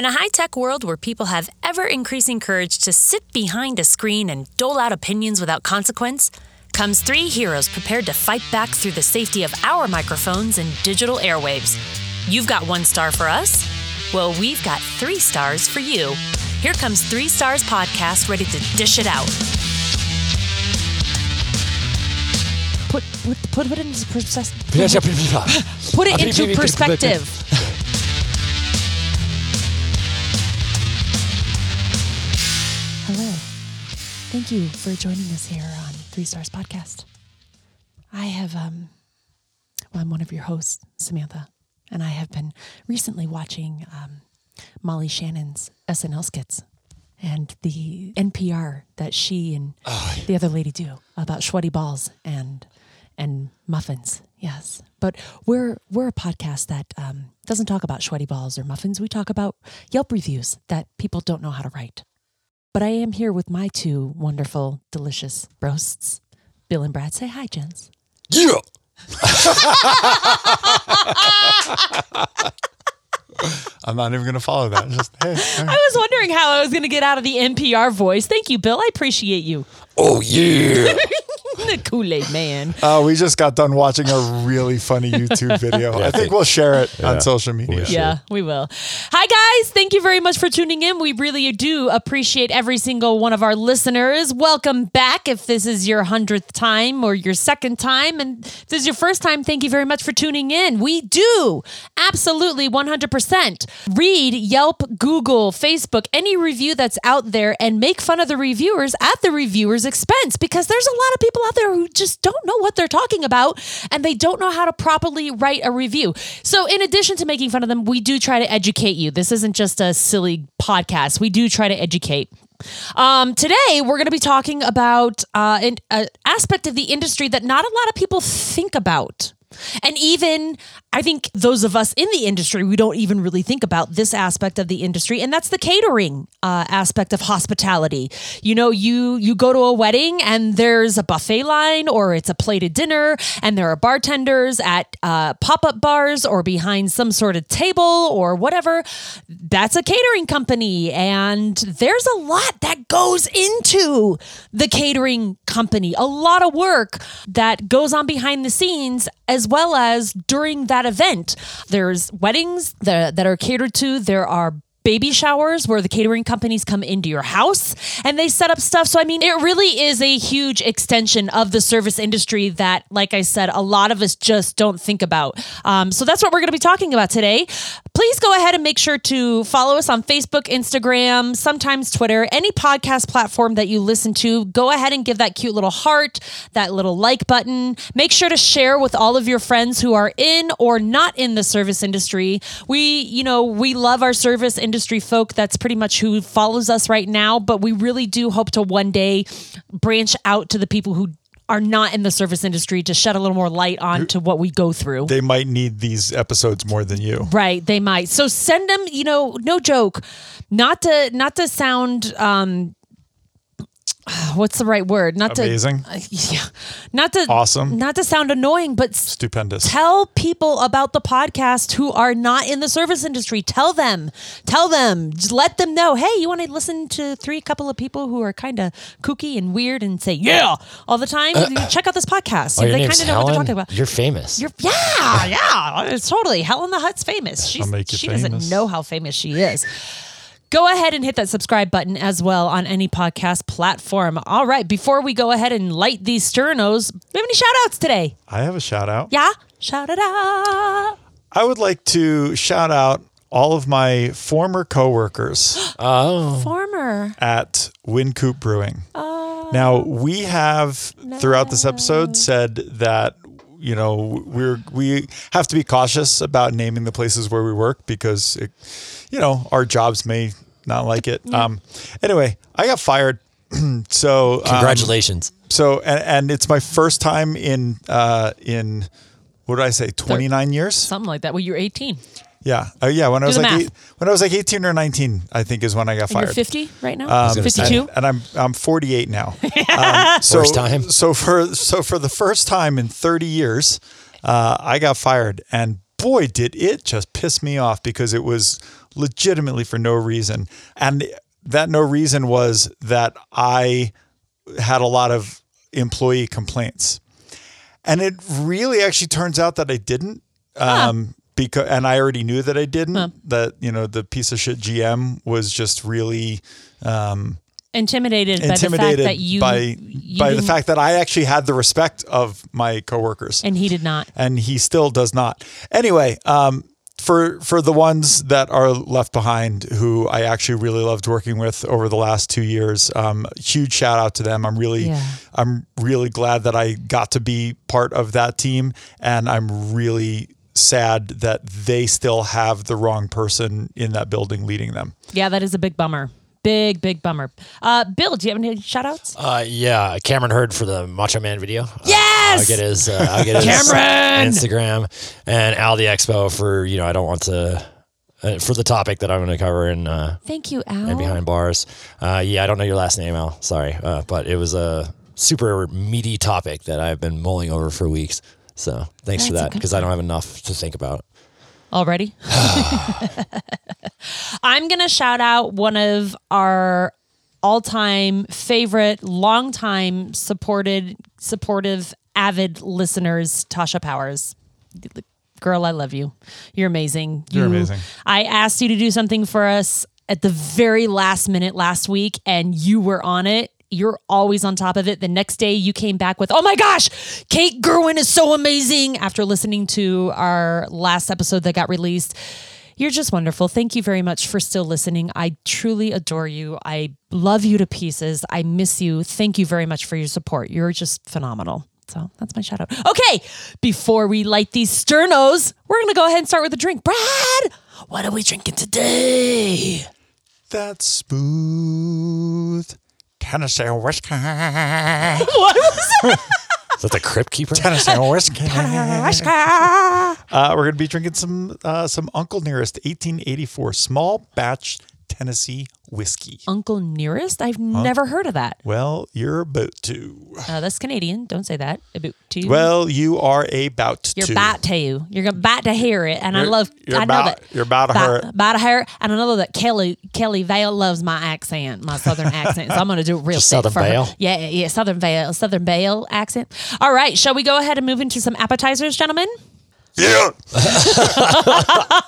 In a high-tech world where people have ever-increasing courage to sit behind a screen and dole out opinions without consequence, comes three heroes prepared to fight back through the safety of our microphones and digital airwaves. You've got one star for us? Well, we've got three stars for you. Here comes Three Stars Podcast, ready to dish it out. Put it into perspective. Put it into perspective. Hello. Thank you for joining us here on Three Stars Podcast. I have, I'm one of your hosts, Samantha, and I have been recently watching Molly Shannon's SNL skits and the NPR that she and the other lady do about sweaty balls and muffins. Yes, but we're a podcast that doesn't talk about sweaty balls or muffins. We talk about Yelp reviews that people don't know how to write. But I am here with my two wonderful, delicious roasts. Bill and Brad, say hi, gents. Yeah! I'm not even going to follow that. Just, hey, hey. I was wondering how I was going to get out of the NPR voice. Thank you, Bill. I appreciate you. Oh, yeah! The Kool-Aid man. We just got done watching a really funny YouTube video. Yeah, I think we'll share it on social media. We will. Hi, guys. Thank you very much for tuning in. We really do appreciate every single one of our listeners. Welcome back. If this is your 100th time or your second time, and if this is your first time, thank you very much for tuning in. We do absolutely 100% read Yelp, Google, Facebook, any review that's out there, and make fun of the reviewers at the reviewers' expense, because there's a lot of people out there who just don't know what they're talking about and they don't know how to properly write a review. So in addition to making fun of them, we do try to educate you. This isn't just a silly podcast. We do try to educate. Today, we're going to be talking about an aspect of the industry that not a lot of people think about. And even, I think those of us in the industry, we don't even really think about this aspect of the industry, and that's the catering aspect of hospitality. You know, you go to a wedding and there's a buffet line, or it's a plated dinner, and there are bartenders at pop-up bars or behind some sort of table or whatever. That's a catering company, and there's a lot that goes into the catering company. A lot of work that goes on behind the scenes, as well as during that event. There's weddings that are catered to. There are baby showers where the catering companies come into your house and they set up stuff. So, I mean, it really is a huge extension of the service industry that, like I said, a lot of us just don't think about. So that's what we're going to be talking about today. Please go ahead and make sure to follow us on Facebook, Instagram, sometimes Twitter, any podcast platform that you listen to. Go ahead and give that cute little heart, that little like button. Make sure to share with all of your friends who are in or not in the service industry. We love our service industry folk. That's pretty much who follows us right now, but we really do hope to one day branch out to the people who are not in the service industry to shed a little more light on to what we go through. They might need these episodes more than you. Right, they might. So send them, no joke, not to sound what's the right word? Not amazing. Not to awesome. Not to sound annoying, but stupendous. Tell people about the podcast who are not in the service industry. Tell them. Just let them know. Hey, you want to listen to couple of people who are kind of kooky and weird and say yeah all the time? Check out this podcast. They kind of know what they're talking about. You're famous. Yeah. It's totally Helen the Hutt's famous. She doesn't know how famous she is. Go ahead and hit that subscribe button as well on any podcast platform. All right, before we go ahead and light these sternos, do we have any shout-outs today? I have a shout-out. Yeah? Shout it out. I would like to shout out all of my former coworkers. Oh. Former. At Wynkoop Brewing. Oh. Now, we have, throughout this episode, said that we have to be cautious about naming the places where we work because, our jobs may not like it. Yeah. Anyway, I got fired. So congratulations. And it's my first time in what did I say? 29 years? Something like that. Well, you're 18. Yeah. When I was like 18 or 19, I think is when I got fired. You're 50 right now? 52? And I'm 48 now. First time. So for the first time in 30 years, I got fired, and boy, did it just piss me off, because it was legitimately for no reason. And that no reason was that I had a lot of employee complaints. And it really actually turns out that I didn't. Because, and I already knew that I didn't, that, you know, the piece of shit GM was just really intimidated by the fact that the fact that I actually had the respect of my coworkers. And he did not. And he still does not. Anyway, for the ones that are left behind, who I actually really loved working with over the last 2 years, huge shout out to them. I'm really glad that I got to be part of that team, and I'm really sad that they still have the wrong person in that building leading them. Yeah, that is a big bummer. Big bummer. Bill, do you have any shout-outs? Yeah, Cameron Heard for the Macho Man video. Yes! I'll get his Cameron! Instagram. And Al the Expo for, you know, I don't want to... for the topic that I'm going to cover in thank you, Al. And Behind Bars. Yeah, I don't know your last name, Al. Sorry. But it was a super meaty topic that I've been mulling over for weeks. So thanks for that, because I don't have enough to think about. Already? I'm going to shout out one of our all-time favorite, long-time supportive, avid listeners, Tasha Powers. Girl, I love you. You're amazing. You're amazing. I asked you to do something for us at the very last minute last week, and you were on it. You're always on top of it. The next day you came back with, oh my gosh, Kate Gerwin is so amazing, after listening to our last episode that got released. You're just wonderful. Thank you very much for still listening. I truly adore you. I love you to pieces. I miss you. Thank you very much for your support. You're just phenomenal. So that's my shout out. Okay, before we light these sternos, we're going to go ahead and start with a drink. Brad, what are we drinking today? That's smooth. Tennessee whiskey. What was that? Is that the Crypt Keeper? Tennessee whiskey. We're going to be drinking some Uncle Nearest 1884 small batch Tennessee whiskey. Uncle Nearest? I've never heard of that. Well, you're about to. That's Canadian. Don't say that. About to. Well, you are about to. You're about to. You're about to hear it, and You're about to hear it. About to hear it, and I know that Kelly Vale loves my accent, my Southern accent. So I'm going to do it real Southern Vale. Yeah, Southern Vale accent. All right, shall we go ahead and move into some appetizers, gentlemen? Yeah.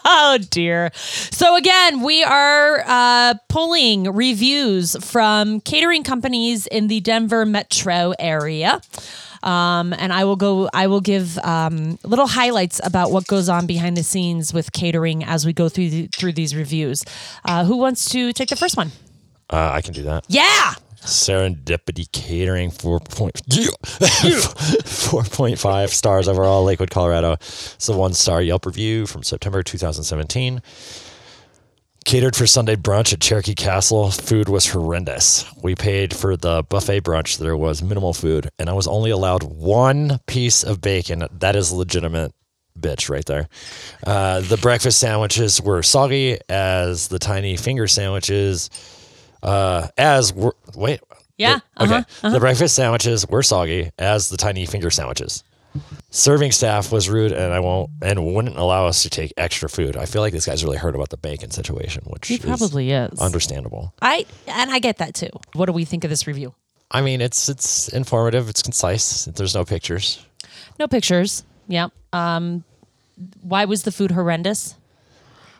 Oh, dear. So, again, we are pulling reviews from catering companies in the Denver metro area. And I will give little highlights about what goes on behind the scenes with catering as we go through these reviews. Who wants to take the first one? I can do that. Yeah. Serendipity Catering, 4.5 stars overall, Lakewood, Colorado. It's a 1-star Yelp review from September 2017. Catered for Sunday brunch at Cherokee Castle. Food was horrendous. We paid for the buffet brunch. There was minimal food, and I was only allowed one piece of bacon. That is legitimate. Bitch right there. The breakfast sandwiches were soggy as the tiny finger sandwiches... The breakfast sandwiches were soggy as the tiny finger sandwiches. Serving staff was rude and wouldn't allow us to take extra food. I feel like this guy's really heard about the bacon situation, which he probably is understandable. I get that too. What do we think of this review? I mean, it's informative. It's concise. There's no pictures. No pictures. Yeah. Why was the food horrendous?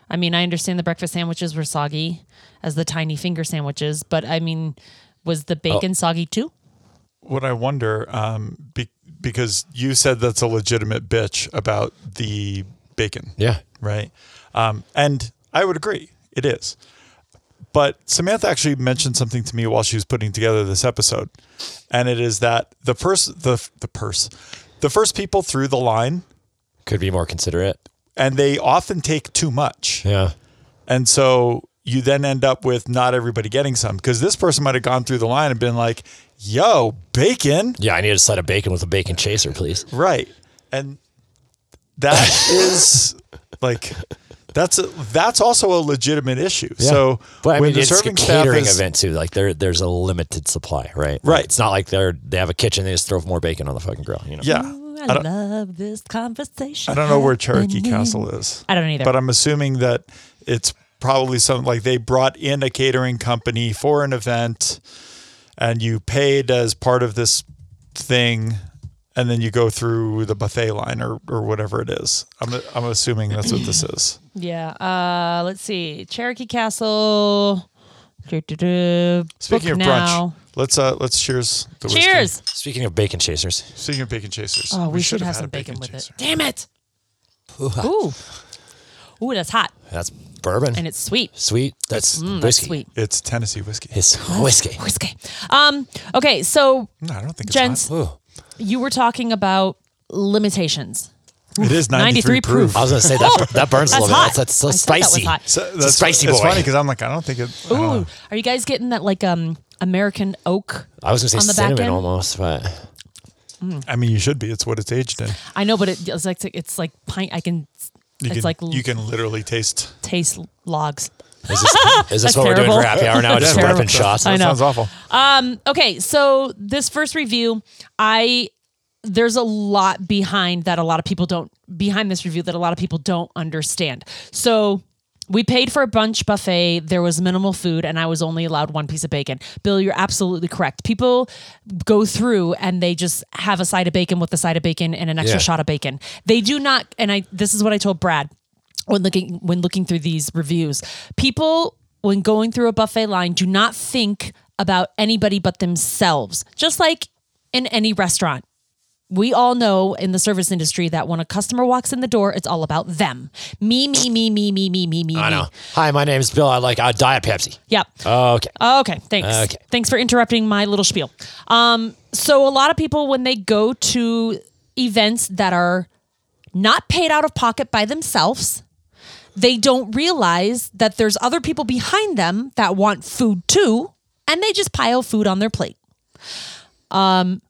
I mean, I understand the breakfast sandwiches were soggy as the tiny finger sandwiches, but I mean, was the bacon soggy too? What I wonder, because you said that's a legitimate bitch about the bacon. Yeah. Right. And I would agree. It is. But Samantha actually mentioned something to me while she was putting together this episode. And it is that the first people through the line could be more considerate. And they often take too much. Yeah. And so you then end up with not everybody getting some, because this person might have gone through the line and been like, yo, bacon. Yeah, I need a side of bacon with a bacon chaser, please. Right. And that is like, that's also a legitimate issue. Yeah. So but, when it's serving a catering event too, like there's a limited supply, right? Right. Like, it's not like they have a kitchen, they just throw more bacon on the fucking grill, you know? Yeah. I love this conversation. I don't know where Cherokee Castle is. I don't either. But I'm assuming that it's probably something like they brought in a catering company for an event and you paid as part of this thing and then you go through the buffet line or whatever it is. I'm assuming that's what this is. Yeah. Let's see. Cherokee Castle. Speaking of brunch, let's cheers. Cheers. Whiskey. Speaking of bacon chasers. Oh, we should have had some bacon with chaser. It. Damn it. Ooh, that's hot. That's bourbon. And it's sweet. That's whiskey. Sweet. It's Tennessee whiskey. It's whiskey. Whiskey. Okay, so no, I don't think gents, it's hot. You were talking about limitations. It is 93 proof. I was going to say that burns a little bit. That's spicy. That was hot. That's spicy. It's funny because I'm like, I don't think it. Ooh, are you guys getting that like American oak? I was going to say cinnamon almost, but I mean, you should be. It's what it's aged in. I know, but it's like pine. You can literally taste logs. Is this what terrible. We're doing for happy hour now? Just repping shots. I know. That sounds awful. Okay, so this first review, there's a lot behind that. A lot of people don't understand. So we paid for a brunch buffet. There was minimal food, and I was only allowed one piece of bacon. Bill, you're absolutely correct. People go through and they just have a side of bacon with a side of bacon and an extra shot of bacon. They do not. And this is what I told Brad when looking through these reviews. People, when going through a buffet line, do not think about anybody but themselves. Just like in any restaurant. We all know in the service industry that when a customer walks in the door, it's all about them. Me. I know. Hi, my name's Bill. I like Diet Pepsi. Yep. Okay. Thanks. Okay. Thanks for interrupting my little spiel. So a lot of people, when they go to events that are not paid out of pocket by themselves, they don't realize that there's other people behind them that want food too, and they just pile food on their plate.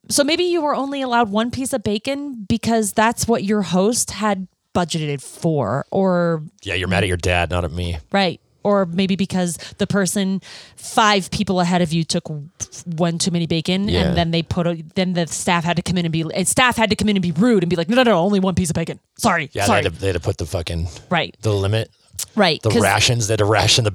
So maybe you were only allowed one piece of bacon because that's what your host had budgeted for, or... Yeah, you're mad at your dad, not at me. Right. Or maybe because the person 5 people ahead of you took one too many bacon, and then the staff had to come in and be rude and be like, no, only one piece of bacon. Sorry. Yeah, sorry. They had to put the fucking... Right. The limit. Right. The rations. They had to ration the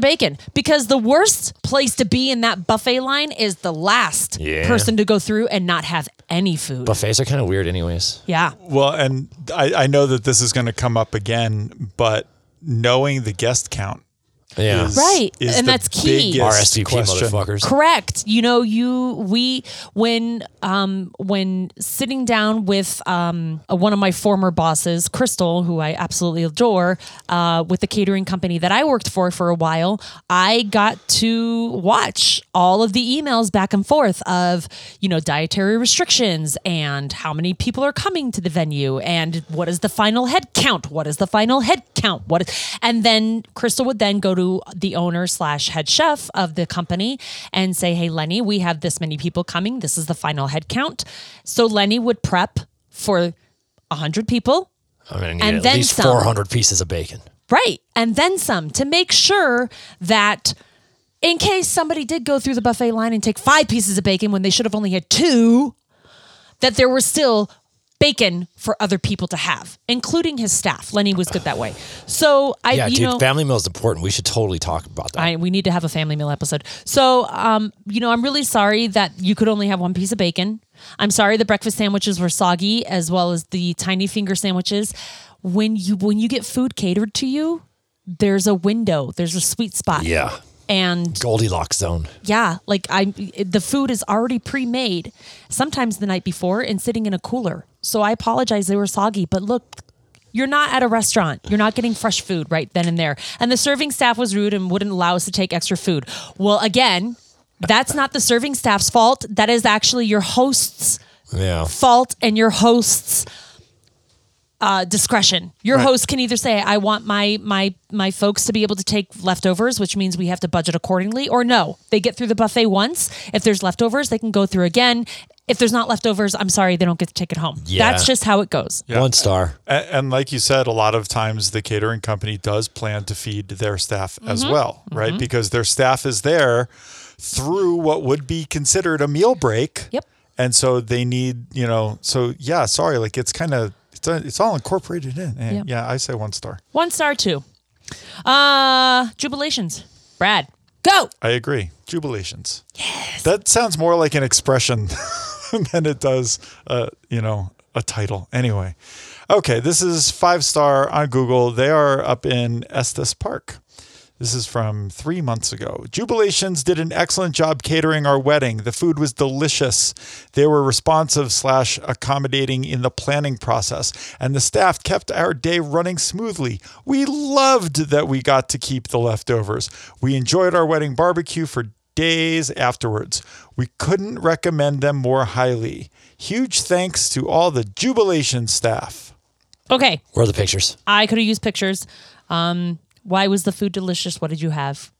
bacon. Because the worst place to be in that buffet line is the last person to go through and not have any food. Buffets are kind of weird anyways. Yeah. Well, and I know that this is going to come up again, but knowing the guest count is and that's key. RSVP question. Motherfuckers. Correct. You know, when sitting down with one of my former bosses, Crystal, who I absolutely adore, with the catering company that I worked for a while, I got to watch all of the emails back and forth of, you know, dietary restrictions and how many people are coming to the venue and what is the final head count? And then Crystal would then go to the owner / head chef of the company and say, hey, Lenny, we have this many people coming. This is the final head count. So Lenny would prep for 100 people. I'm going to need at least 400 pieces of bacon. Right. And then some to make sure that in case somebody did go through the buffet line and take 5 pieces of bacon when they should have only had 2, that there were still bacon for other people to have, including his staff. Lenny was good that way. So family meal is important. We should totally talk about that. We need to have a family meal episode. So, I'm really sorry that you could only have one piece of bacon. I'm sorry the breakfast sandwiches were soggy, as well as the tiny finger sandwiches. When you get food catered to you, there's a window. There's a sweet spot. Yeah. And Goldilocks zone. Yeah, like the food is already pre-made, sometimes the night before, and sitting in a cooler. So I apologize they were soggy, but look, you're not at a restaurant. You're not getting fresh food right then and there. And the serving staff was rude and wouldn't allow us to take extra food. Well, again, that's not the serving staff's fault. That is actually your host's fault and your host's discretion. Your host can either say, I want my folks to be able to take leftovers, which means we have to budget accordingly, or no, they get through the buffet once. If there's leftovers, they can go through again. If there's not leftovers, I'm sorry, they don't get to take it home. Yeah. That's just how it goes. Yeah. 1 star. And like you said, a lot of times the catering company does plan to feed their staff as well, right? Because their staff is there through what would be considered a meal break. Yep. And so they need, you know, so yeah, sorry. Like it's kind of, it's all incorporated in. And yep. Yeah, I say 1 star. 1 star too. Jubilations. Brad, go. I agree. Jubilations. Yes. That sounds more like an expression than it does, you know, a title. Anyway. Okay, this is 5 star on Google. They are up in Estes Park. This is from 3 months ago. Jubilations did an excellent job catering our wedding. The food was delicious. They were responsive/accommodating in the planning process, and the staff kept our day running smoothly. We loved that we got to keep the leftovers. We enjoyed our wedding barbecue for days afterwards. We couldn't recommend them more highly. Huge thanks to all the Jubilation staff. Okay. Where are the pictures? I could have used pictures. Why was the food delicious? What did you have?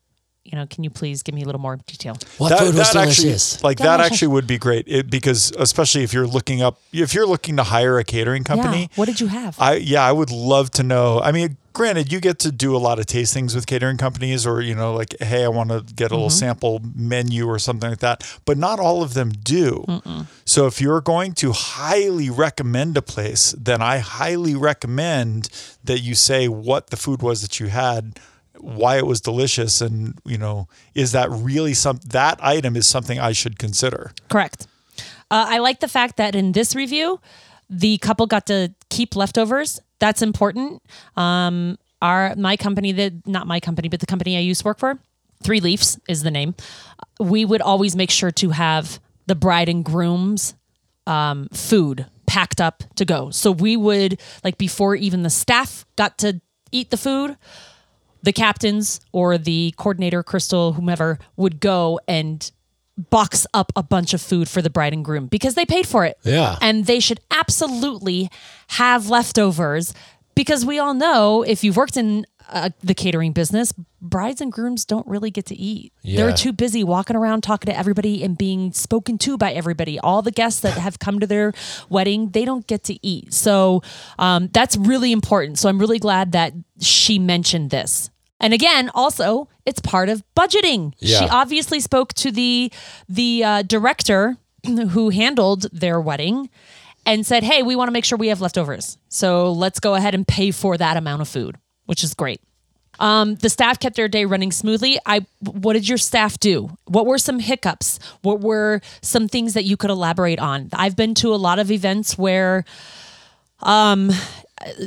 You know, can you please give me a little more detail? What food was delicious? Actually, like that actually would be great because especially if you're looking up, if you're looking to hire a catering company. Yeah. What did you have? I would love to know. I mean, granted, you get to do a lot of tastings with catering companies or, you know, like, hey, I want to get a little sample menu or something like that. But not all of them do. Mm-mm. So if you're going to highly recommend a place, then I highly recommend that you say what the food was that you had, why it was delicious, and, you know, is that really that item is something I should consider. Correct. I like the fact that in this review, the couple got to keep leftovers. That's important. The company I used to work for, Three Leafs is the name. We would always make sure to have the bride and groom's food packed up to go. So we would, like, before even the staff got to eat the food, the captains or the coordinator, Crystal, whomever, would go and box up a bunch of food for the bride and groom because they paid for it. Yeah. And they should absolutely have leftovers because we all know if you've worked in the catering business, brides and grooms don't really get to eat. Yeah. They're too busy walking around talking to everybody and being spoken to by everybody. All the guests that have come to their wedding, they don't get to eat. So that's really important. So I'm really glad that she mentioned this. And again, also, it's part of budgeting. Yeah. She obviously spoke to the director who handled their wedding and said, hey, we want to make sure we have leftovers. So let's go ahead and pay for that amount of food, which is great. The staff kept their day running smoothly. What did your staff do? What were some hiccups? What were some things that you could elaborate on? I've been to a lot of events where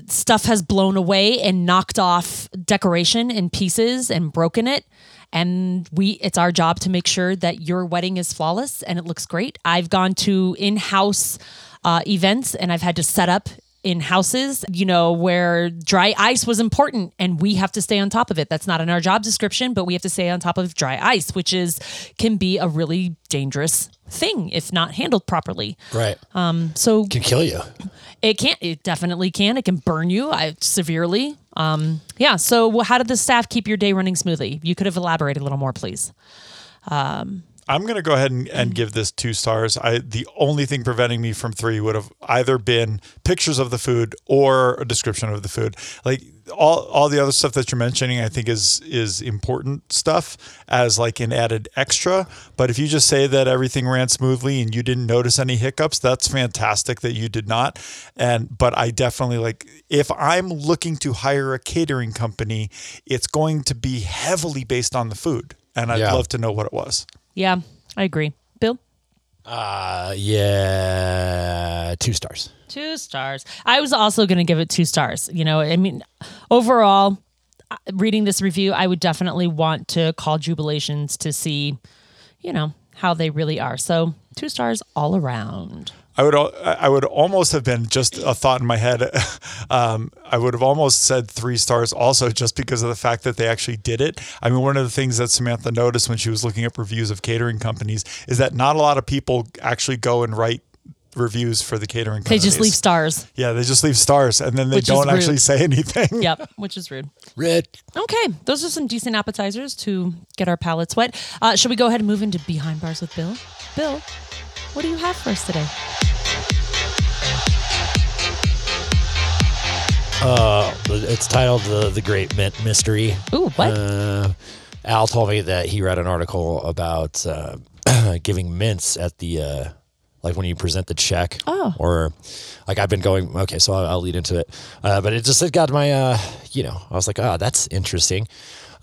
stuff has blown away and knocked off decoration in pieces and broken it. And it's our job to make sure that your wedding is flawless and it looks great. I've gone to in-house events and I've had to set up in houses, you know, where dry ice was important and we have to stay on top of it. That's not in our job description, but we have to stay on top of dry ice, which can be a really dangerous thing if not handled properly. Right. So it can kill you. It definitely can. It can burn you severely. Yeah. So how did the staff keep your day running smoothly? You could have elaborated a little more, please. I'm going to go ahead and give this 2 stars. The only thing preventing me from 3 would have either been pictures of the food or a description of the food. Like all the other stuff that you're mentioning, I think is important stuff as like an added extra. But if you just say that everything ran smoothly and you didn't notice any hiccups, that's fantastic that you did not. But I definitely, like, if I'm looking to hire a catering company, it's going to be heavily based on the food. And I'd love to know what it was. Yeah, I agree. Bill? 2 stars. 2 stars. I was also going to give it 2 stars. You know, I mean, overall, reading this review, I would definitely want to call Jubilations to see, you know, how they really are. So 2 stars all around. I would almost have been just a thought in my head. I would have almost said 3 stars also just because of the fact that they actually did it. I mean, one of the things that Samantha noticed when she was looking up reviews of catering companies is that not a lot of people actually go and write reviews for the catering companies. They just leave stars. Yeah, they just leave stars and then they don't actually say anything. Yep, which is rude. Rude. Okay, those are some decent appetizers to get our palates wet. Should we go ahead and move into Behind Bars with Bill? Bill, what do you have for us today? It's titled The Great Mystery. Ooh, what? Al told me that he read an article about giving mints at the like when you present the check. Oh. Or like I've been going, okay, so I'll lead into it. But it got my, I was like, oh, that's interesting.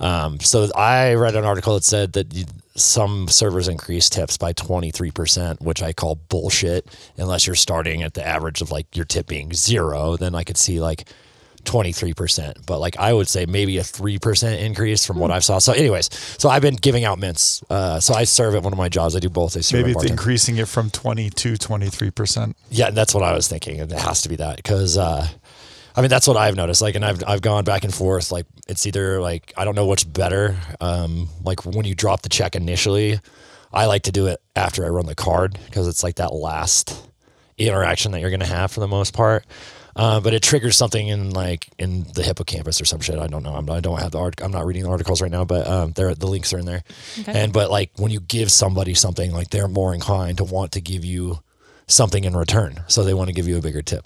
So I read an article that said that some servers increase tips by 23%, which I call bullshit. Unless you're starting at the average of like you're tipping zero, then I could see like 23%. But like I would say maybe a 3% increase from what I've saw. So anyways, so I've been giving out mints. So I serve at one of my jobs. I do both. I serve. Maybe it's increasing it from 20 to 23%. Yeah, that's what I was thinking. It has to be that because I mean, that's what I've noticed. Like, and I've gone back and forth. Like, it's either like, I don't know what's better. Like when you drop the check initially, I like to do it after I run the card because it's like that last interaction that you're going to have for the most part. But it triggers something in the hippocampus or some shit. I don't know. I don't have the article. I'm not reading the articles right now, but the links are in there. Okay. But like when you give somebody something, like they're more inclined to want to give you something in return. So they want to give you a bigger tip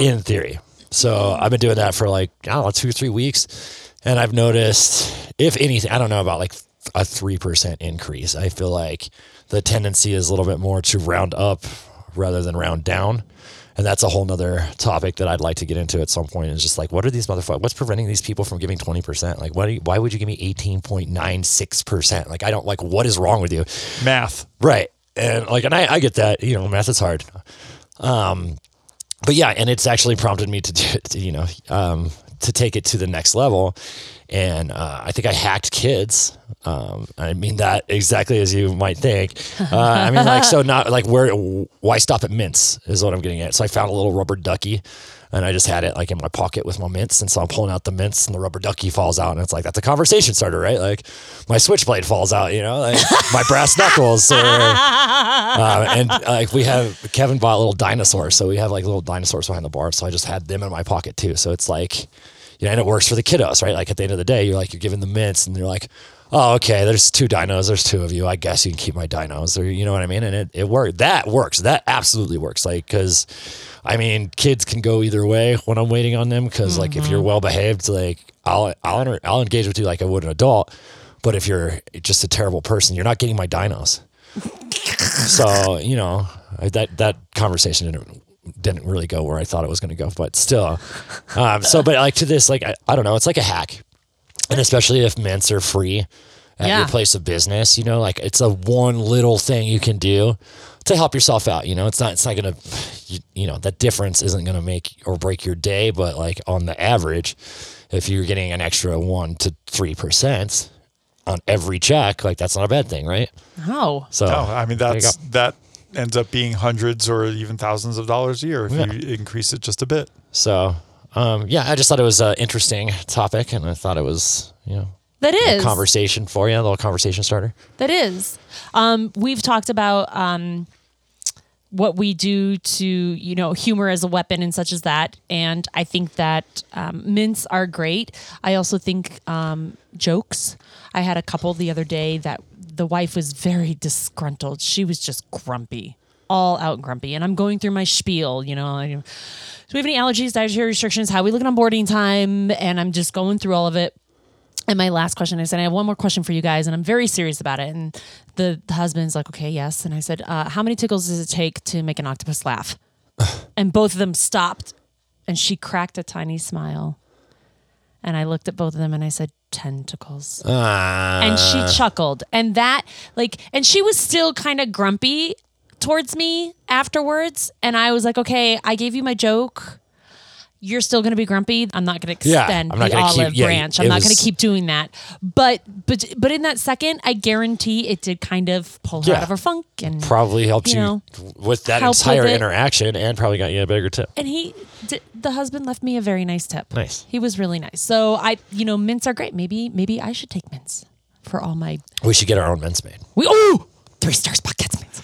in theory. So I've been doing that for like, I don't know, 2-3 weeks. And I've noticed, if anything, I don't know about like a 3% increase. I feel like the tendency is a little bit more to round up rather than round down. And that's a whole nother topic that I'd like to get into at some point. It's just like, what are these motherfuckers? What's preventing these people from giving 20%? Like, why would you give me 18.96%? Like, I don't like, what is wrong with you? Math. Right. And like, and I get that, math is hard. But yeah, and it's actually prompted me to take it to the next level. And I think I hacked kids. I mean that exactly as you might think. I mean, like, so not like why stop at mints is what I'm getting at. So I found a little rubber ducky and I just had it like in my pocket with my mints. And so I'm pulling out the mints and the rubber ducky falls out. And it's like, that's a conversation starter, right? Like my switchblade falls out, like my brass knuckles. And like Kevin bought little dinosaurs. So we have like little dinosaurs behind the bar. So I just had them in my pocket too. So it's like, and it works for the kiddos, right? Like at the end of the day, you're like, you're giving the mints and they're like, oh, okay, there's two dinos. There's two of you. I guess you can keep my dinos, or you know what I mean? And it worked. That works. That absolutely works. Like, cause I mean, kids can go either way when I'm waiting on them. Cause like, if you're well behaved, like I'll engage with you like I would an adult. But if you're just a terrible person, you're not getting my dinos. So, that conversation didn't really go where I thought it was going to go, but still. But like to this, like, I don't know, it's like a hack. And especially if mints are free at your place of business, like it's a one little thing you can do to help yourself out. It's not going to, that difference isn't going to make or break your day, but like on the average, if you're getting an extra 1 to 3% on every check, like that's not a bad thing, right? No. So, no, I mean, that ends up being hundreds or even thousands of dollars a year if you increase it just a bit. So, I just thought it was an interesting topic, and I thought it was, that is a conversation for you, a little conversation starter. That is. We've talked about what we do to, humor as a weapon and such as that, and I think that mints are great. I also think jokes. I had a couple the other day that the wife was very disgruntled. She was just grumpy. All out grumpy, and I'm going through my spiel, do we have any allergies, dietary restrictions, how are we looking on boarding time, and I'm just going through all of it. And my last question, I said, I have one more question for you guys, and I'm very serious about it. And the husband's like, okay, yes. And I said, how many tickles does it take to make an octopus laugh? And both of them stopped, and she cracked a tiny smile. And I looked at both of them and I said, tentacles. And she chuckled. And that, like, and she was still kind of grumpy towards me afterwards, and I was like, okay, I gave you my joke. You're still going to be grumpy. I'm not going to extend the olive branch. I'm not going to keep doing that. But in that second, I guarantee it did kind of pull her out of her funk, and probably helped you with that entire interaction, and probably got you a bigger tip. And the husband left me a very nice tip. Nice. He was really nice. So mints are great. Maybe I should take mints for all my. We should get our own mints made. 3 stars podcast mints.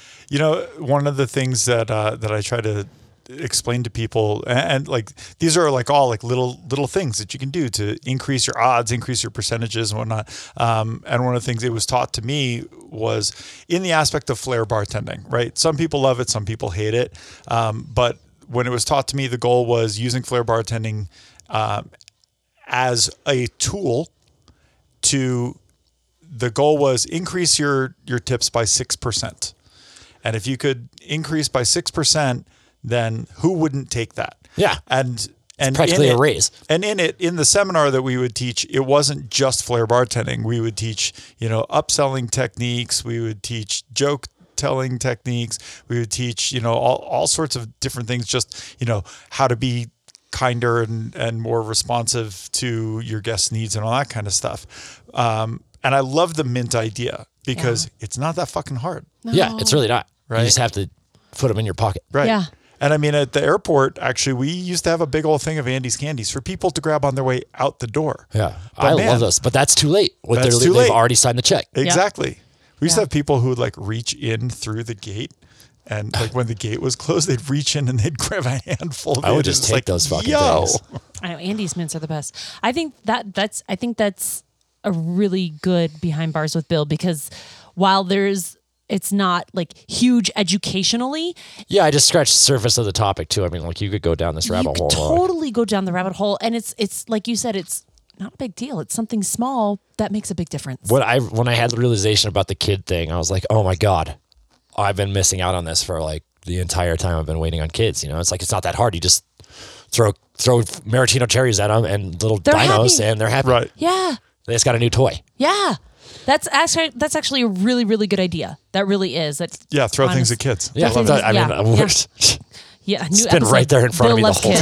One of the things that I try to explain to people, and like these are like all like little things that you can do to increase your odds, increase your percentages and whatnot. And one of the things it was taught to me was in the aspect of flair bartending, right? Some people love it, some people hate it. But when it was taught to me, the goal was using flair bartending as a tool to. The goal was increase your tips by 6%. And if you could increase by 6%, then who wouldn't take that? Yeah. And it's practically a raise. And in the seminar that we would teach, it wasn't just flair bartending. We would teach, upselling techniques. We would teach joke telling techniques. We would teach, all sorts of different things, just, how to be kinder and more responsive to your guests' needs and all that kind of stuff. And I love the mint idea because it's not that fucking hard. No. Yeah, it's really not. Right? You just have to put them in your pocket. Right. Yeah. And I mean, at the airport, actually, we used to have a big old thing of Andy's Candies for people to grab on their way out the door. Yeah. But I love those, but that's too late. They've already signed the check. Exactly. Yeah. We used to have people who would reach in through the gate. And when the gate was closed, they'd reach in and they'd grab a handful. I would just take those fucking things. I know Andy's mints are the best. I think that's a really good behind bars with Bill, because while it's not huge educationally. Yeah, I just scratched the surface of the topic too. I mean, you could go down this rabbit hole. You could totally go down the rabbit hole, and it's like you said, it's not a big deal. It's something small that makes a big difference. When I had the realization about the kid thing, I was like, oh my God. I've been missing out on this for the entire time I've been waiting on kids. It's not that hard. You just throw maraschino cherries at them and little dinos and they're happy. Right. Yeah. They just got a new toy. Yeah. That's actually a really, really good idea. That really is. Throw things at kids. Yeah. Yeah, it's been right there in front of me the whole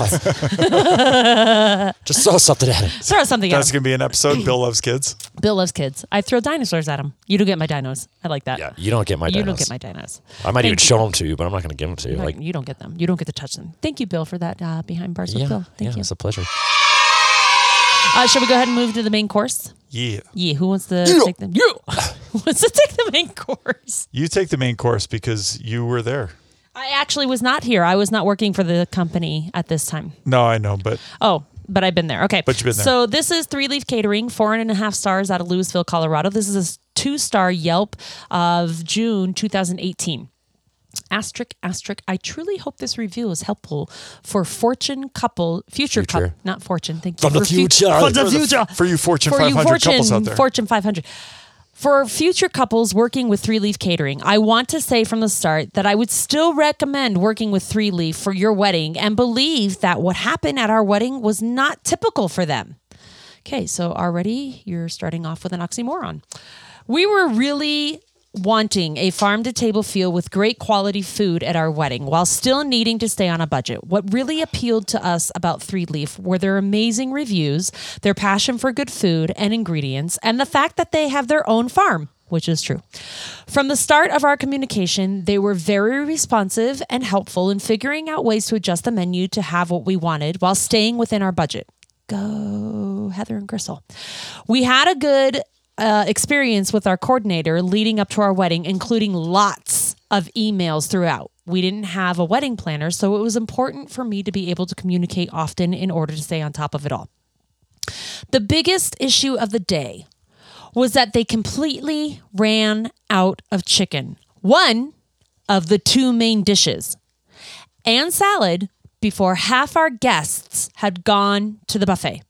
time. Just throw something at him. That's going to be an episode, Bill Loves Kids. Bill Loves Kids. I throw dinosaurs at him. You don't get my dinos. I like that. Yeah, you don't get my dinos. You don't get my dinos. I might even show them to you, but I'm not going to give them to you. You don't get them. You don't get to touch them. Thank you, Bill, for that Behind Bars with Bill. Thank you. It's a pleasure. Shall we go ahead and move to the main course? Yeah. Yeah, who wants to take them? You! Who wants to take the main course? You take the main course because you were there. I actually was not here. I was not working for the company at this time. No, I know, but... Oh, but I've been there. Okay. But you've been there. So this is Three Leaf Catering, 4.5 stars out of Louisville, Colorado. This is a 2-star Yelp of June 2018. **, I truly hope this review is helpful for Fortune 500. For future couples working with Three Leaf Catering, I want to say from the start that I would still recommend working with Three Leaf for your wedding and believe that what happened at our wedding was not typical for them. Okay, so already you're starting off with an oxymoron. We were really wanting a farm-to-table feel with great quality food at our wedding while still needing to stay on a budget. What really appealed to us about Three Leaf were their amazing reviews, their passion for good food and ingredients, and the fact that they have their own farm, which is true. From the start of our communication, they were very responsive and helpful in figuring out ways to adjust the menu to have what we wanted while staying within our budget. Go, Heather and Crystal. We had a good experience with our coordinator leading up to our wedding, including lots of emails throughout. We didn't have a wedding planner, so it was important for me to be able to communicate often in order to stay on top of it all. The biggest issue of the day was that they completely ran out of chicken, one of the two main dishes, and salad before half our guests had gone to the buffet.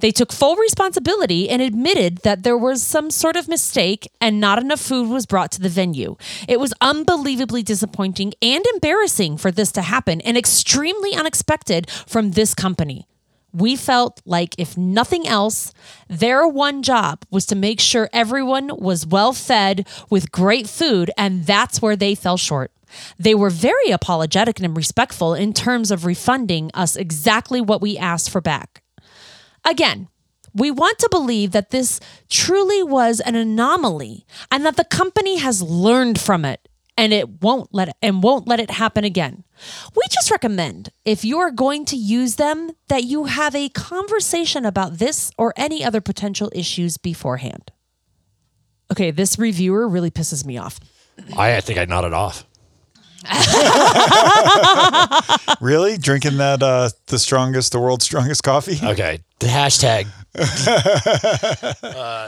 They took full responsibility and admitted that there was some sort of mistake and not enough food was brought to the venue. It was unbelievably disappointing and embarrassing for this to happen and extremely unexpected from this company. We felt like if nothing else, their one job was to make sure everyone was well fed with great food, and that's where they fell short. They were very apologetic and respectful in terms of refunding us exactly what we asked for back. Again, we want to believe that this truly was an anomaly and that the company has learned from it and won't let it happen again. We just recommend if you're going to use them that you have a conversation about this or any other potential issues beforehand. Okay, this reviewer really pisses me off. I think I nodded off. Really? Drinking that the world's strongest coffee? Okay. The hashtag.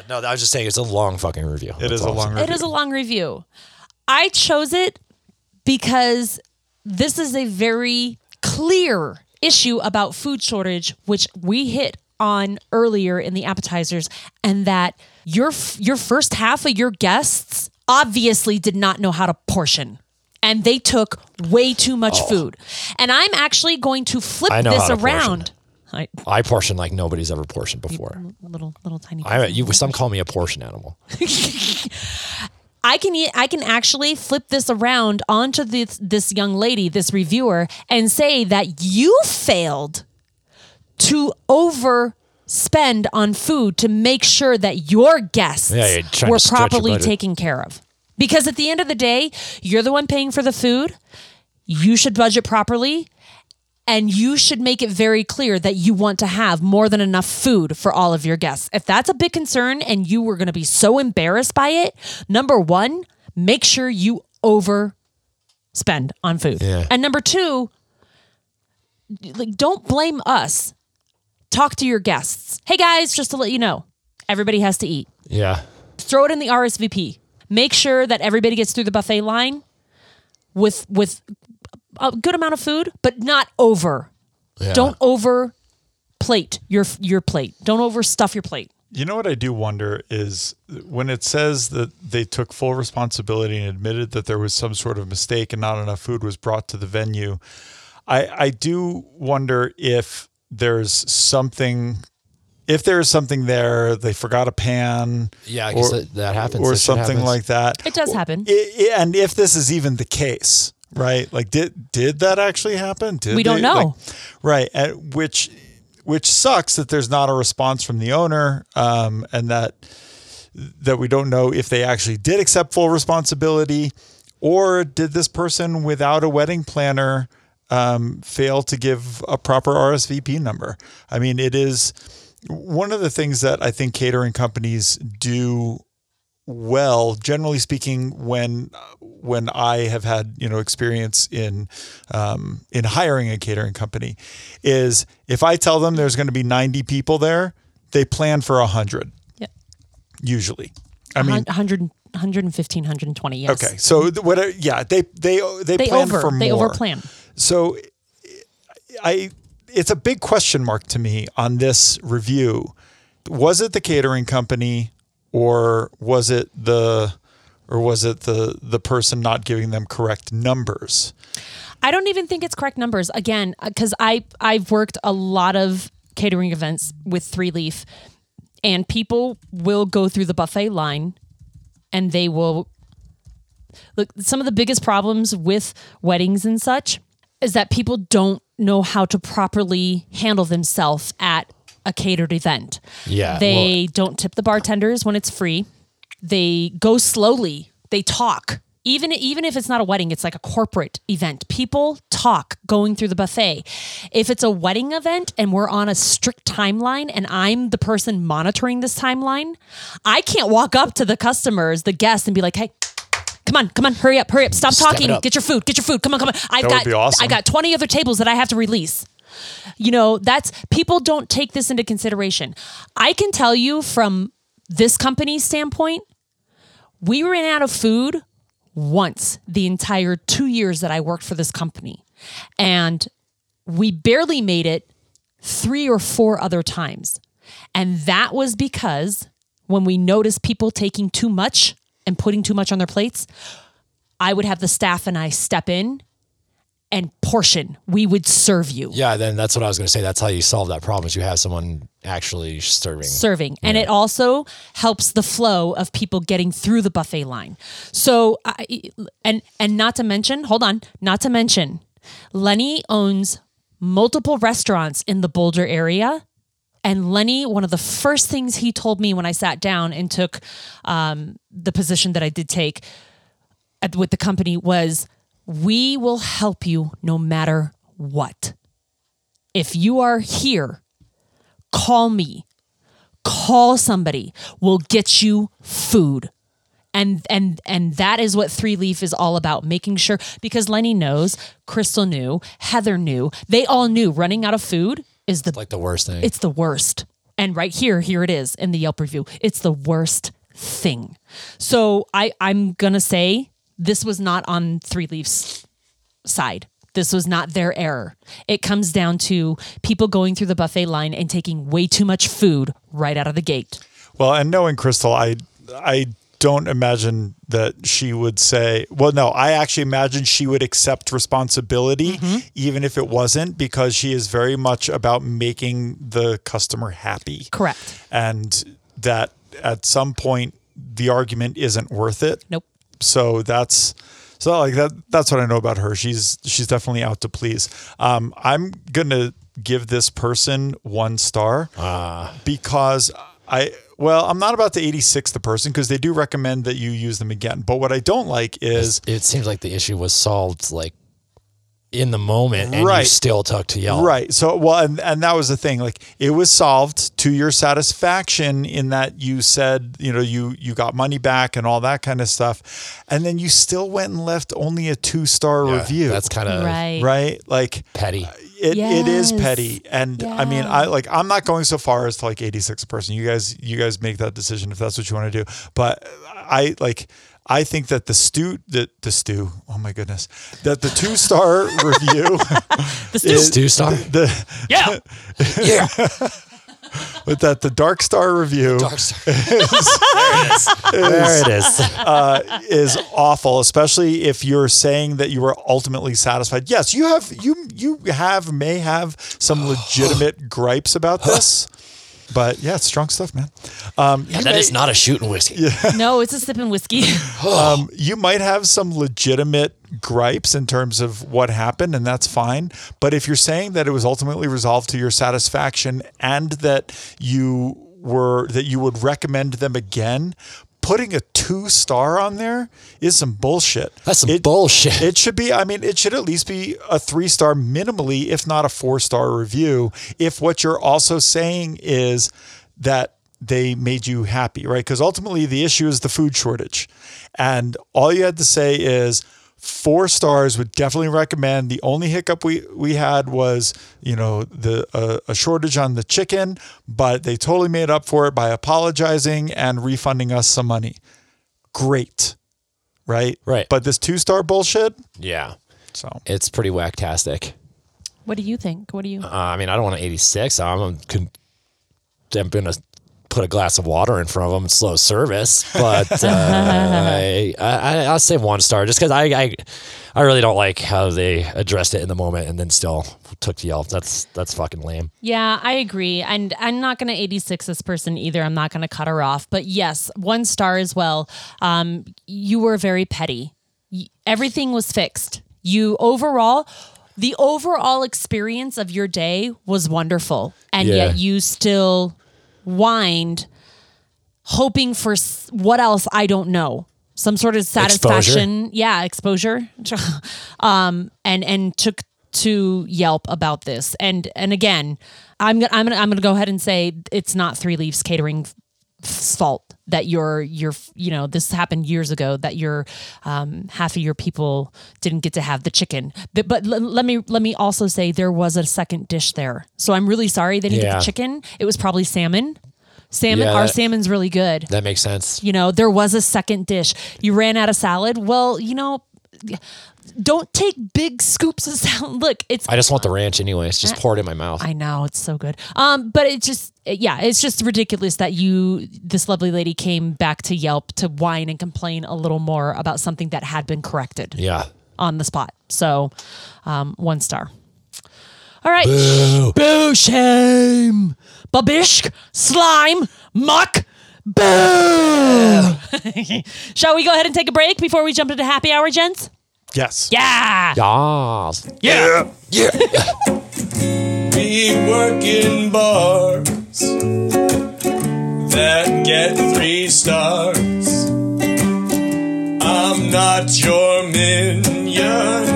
No, I was just saying it's a long fucking review. It is a long review. I chose it because this is a very clear issue about food shortage, which we hit on earlier in the appetizers, and that your first half of your guests obviously did not know how to portion. and they took way too much food. And I'm actually going to flip this around. I portion like nobody's ever portioned before. Little tiny. Some call me a portion animal. I can actually flip this around onto this young lady, this reviewer, and say that you failed to overspend on food to make sure that your guests were properly taken care of. Because at the end of the day, you're the one paying for the food. You should budget properly. And you should make it very clear that you want to have more than enough food for all of your guests. If that's a big concern and you were going to be so embarrassed by it, number one, make sure you overspend on food. Yeah. And number two, like, don't blame us. Talk to your guests. Hey guys, just to let you know, everybody has to eat. Yeah. Throw it in the RSVP. Make sure that everybody gets through the buffet line with a good amount of food, but not over. Yeah. Don't over plate your plate. Don't overstuff your plate. You know what I do wonder is when it says that they took full responsibility and admitted that there was some sort of mistake and not enough food was brought to the venue. I do wonder if there's something. If there is something there, they forgot a pan. Yeah, I guess that happens. Or something happens. Like that. It does happen. And if this is even the case, right? Like, did that actually happen? We don't know. Like, right. Which sucks that there's not a response from the owner, and that we don't know if they actually did accept full responsibility, or did this person without a wedding planner fail to give a proper RSVP number? I mean, it is... One of the things that I think catering companies do well, generally speaking, when I have had, experience in hiring a catering company, is if I tell them there's going to be 90 people there, they plan for 100. Yeah. Usually. I mean 115, 120, yes. Okay. So they plan for more. They overplan. So it's a big question mark to me on this review. Was it the catering company, or was it the person not giving them correct numbers? I don't even think it's correct numbers. Again, because I've worked a lot of catering events with Three Leaf, and people will go through the buffet line, and they will look. Some of the biggest problems with weddings and such is that people don't know how to properly handle themselves at a catered event. Yeah, they don't tip the bartenders when it's free. They go slowly. They talk. Even if it's not a wedding, it's like a corporate event. People talk going through the buffet. If it's a wedding event and we're on a strict timeline and I'm the person monitoring this timeline, I can't walk up to the customers, the guests, and be like, hey, Come on, hurry up. Stop talking. Get your food. Come on. That would be awesome. I got 20 other tables that I have to release. People don't take this into consideration. I can tell you from this company's standpoint, we ran out of food once the entire 2 years that I worked for this company. And we barely made it 3 or 4 other times. And that was because when we noticed people taking too much and putting too much on their plates, I would have the staff and I step in and portion. We would serve you. Yeah, then that's what I was going to say. That's how you solve that problem, is you have someone actually serving. Yeah. And it also helps the flow of people getting through the buffet line. So, not to mention, Lenny owns multiple restaurants in the Boulder area. And Lenny, one of the first things he told me when I sat down and took the position that I did take with the company was, we will help you no matter what. If you are here, call me. Call somebody. We'll get you food. And that is what Three Leaf is all about, making sure, because Lenny knows, Crystal knew, Heather knew, they all knew running out of food is like the worst thing. It's the worst. And right here it is in the Yelp review. It's the worst thing. So I'm going to say this was not on Three Leaf's side. This was not their error. It comes down to people going through the buffet line and taking way too much food right out of the gate. Well, and knowing Crystal, I don't imagine that she would say, well, no, I actually imagine she would accept responsibility, even if it wasn't, because she is very much about making the customer happy. Correct. And that at some point, the argument isn't worth it. Nope. So that's... So like that's what I know about her. She's definitely out to please. I'm going to give this person 1 star because I'm not about to 86 the person because they do recommend that you use them again. But what I don't like is... It seems like the issue was solved like in the moment and you still talk to Yelp. Right. So, well, and that was the thing. Like it was solved to your satisfaction in that you said, you know, you got money back and all that kind of stuff. And then you still went and left only a 2-star review. That's kind of right. Like petty. It is petty. And I mean, I'm not going so far as to like 86 person. You guys make that decision if that's what you want to do. But I think that the stew, oh my goodness, that the 2-star review. The stew. Is, stew star? Yeah. But that the dark star review. Dark star. Is awful, especially if you're saying that you were ultimately satisfied. Yes, you may have some legitimate gripes about this. But yeah, it's strong stuff, man. Is not a shooting whiskey. Yeah. No, it's a sipping whiskey. You might have some legitimate gripes in terms of what happened, and that's fine. But if you're saying that it was ultimately resolved to your satisfaction and that you would recommend them again, putting a 2-star on there is some bullshit. That's some bullshit. It should be, it should at least be a 3-star minimally, if not a 4-star review, if what you're also saying is that they made you happy, right? Because ultimately the issue is the food shortage. And all you had to say is 4 stars would definitely recommend. The only hiccup we had was, you know, a shortage on the chicken, but they totally made up for it by apologizing and refunding us some money. Great. Right. But this 2-star bullshit. Yeah. So it's pretty whacktastic. What do you think? I don't want an 86. I'm going to put a glass of water in front of them and slow service, but I'll say 1 star just because I really don't like how they addressed it in the moment and then still took to Yelp. That's fucking lame. Yeah, I agree. And I'm not going to 86 this person either. I'm not going to cut her off. But yes, 1 star as well. You were very petty. Everything was fixed. The overall experience of your day was wonderful. And yet you still... whined, hoping for what else I don't know, some sort of satisfaction, exposure, and took to Yelp about this. And again, I'm gonna go ahead and say it's not Three Leafs Catering's fault that your this happened years ago that your half of your people didn't get to have the chicken. But let me also say there was a second dish there. So I'm really sorry they didn't get the chicken. It was probably salmon. Our salmon's really good. That makes sense. You know, there was a second dish. You ran out of salad. Well, you know, don't take big scoops of salad. Look, I just want the ranch anyway. It's just poured in my mouth. I know, it's so good. But it just, it's just ridiculous that this lovely lady came back to Yelp to whine and complain a little more about something that had been corrected. Yeah, on the spot. So, 1 star. All right. Boo. Boo, shame. Babishk, slime, muck. Boo! Shall we go ahead and take a break before we jump into happy hour, gents? Yes. Yeah. Yes. Yeah. Yeah. We work in bars that get 3 stars. I'm not your minion.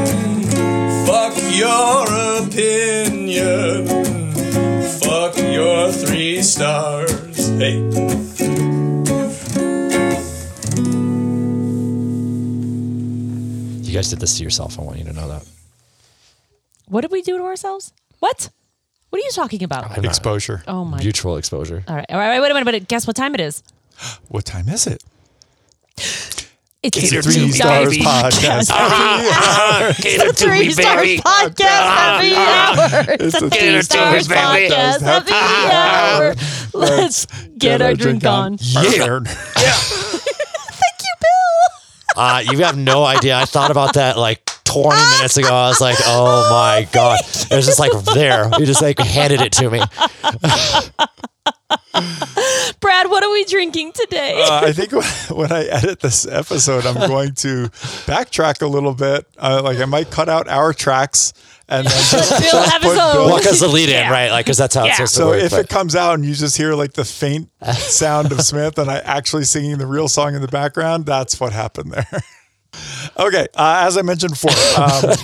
Fuck your opinion. Fuck your 3 stars. Hey. You guys did this to yourself. I want you to know that. What did we do to ourselves? What? What are you talking about? Exposure. Oh my. Mutual exposure. All right. Wait a minute. Guess what time it is? What time is it? It's Cater 3 Stars Podcast. Cater 3 Stars Podcast Happy Hour. It's the 3 Stars Podcast Happy Hour. Let's get our drink on. Yeah. You have no idea. I thought about that like 20 minutes ago. I was like, oh my God. It was just like there. You just like handed it to me. Brad, what are we drinking today? I think when I edit this episode, I'm going to backtrack a little bit. Like I might cut out our tracks and then just have his own. Well, because the lead in, right? Like, because that's how it's supposed to work. So if it comes out and you just hear like the faint sound of Smith and I actually singing the real song in the background, that's what happened there. Okay, as I mentioned before,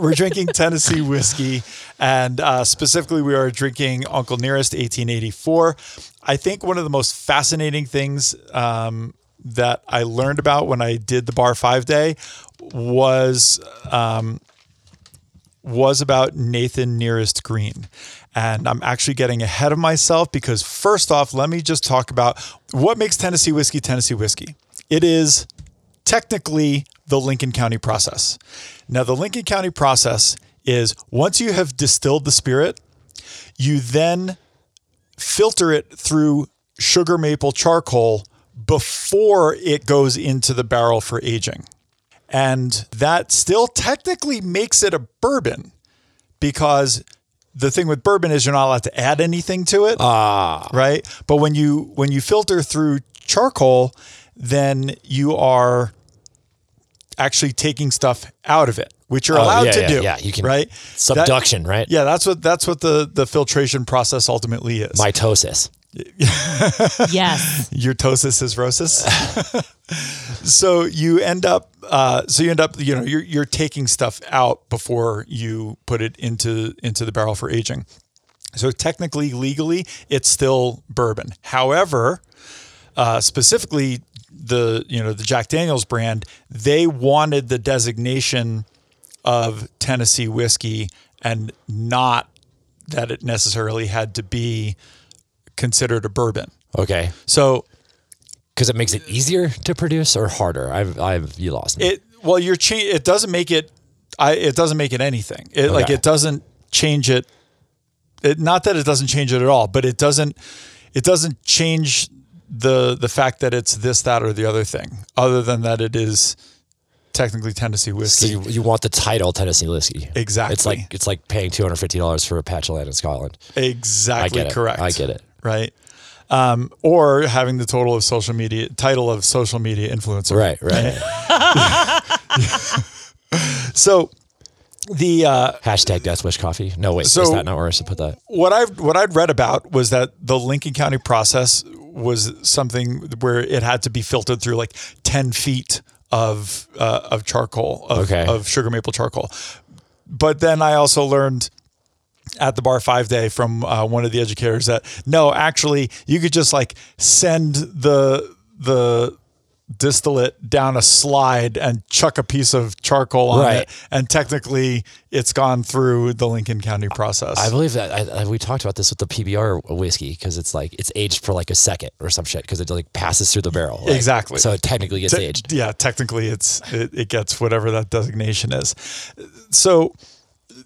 we're drinking Tennessee whiskey, and specifically we are drinking Uncle Nearest 1884. I think one of the most fascinating things that I learned about when I did the Bar 5 Day was about Nathan Nearest Green. And I'm actually getting ahead of myself because first off, let me just talk about what makes Tennessee whiskey Tennessee whiskey. It is technically the Lincoln County process. Now, the Lincoln County process is once you have distilled the spirit, you then filter it through sugar maple charcoal before it goes into the barrel for aging. And that still technically makes it a bourbon because the thing with bourbon is you're not allowed to add anything to it, right? But when you filter through charcoal, then you are actually taking stuff out of it, which you're allowed to do. Yeah, you can, right? Subduction, right? Yeah, that's what the filtration process ultimately is. Mitosis. Yes. Your ptosis is rosis. So you end up, you know, you're taking stuff out before you put it into the barrel for aging. So technically, legally, it's still bourbon. However, specifically the Jack Daniel's brand, they wanted the designation of Tennessee whiskey and not that it necessarily had to be considered a bourbon. Okay. So because it makes it easier to produce or harder? You lost me. It doesn't make it it doesn't make it anything. It doesn't change it. Not that it doesn't change it at all, but it doesn't change the fact that it's this, that, or the other thing, other than that it is technically Tennessee whiskey. So you want the title Tennessee whiskey. Exactly. It's like paying $250 for a patch of land in Scotland. Exactly. Correct. I get it. Right. Or having the title of social media influencer. Right. So the hashtag Death Wish Coffee. No, wait, so is that not where I should put that? What I'd read about was that the Lincoln County process was something where it had to be filtered through like 10 feet of charcoal, of sugar maple charcoal. But then I also learned at the Bar 5 Day from one of the educators that no, actually you could just like send the distillate down a slide and chuck a piece of charcoal on it. And technically it's gone through the Lincoln County process. I believe that we talked about this with the PBR whiskey because it's like, it's aged for like a second or some shit because it like passes through the barrel. Like, exactly. So it technically gets aged. Yeah. Technically it gets whatever that designation is. So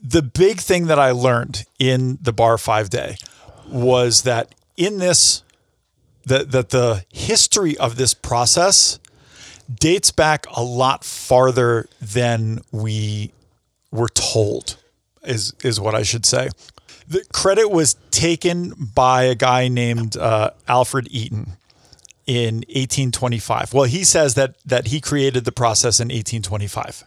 the big thing that I learned in the Bar 5 Day was that in this, that the history of this process dates back a lot farther than we were told, is what I should say. The credit was taken by a guy named Alfred Eaton in 1825. Well, he says that he created the process in 1825.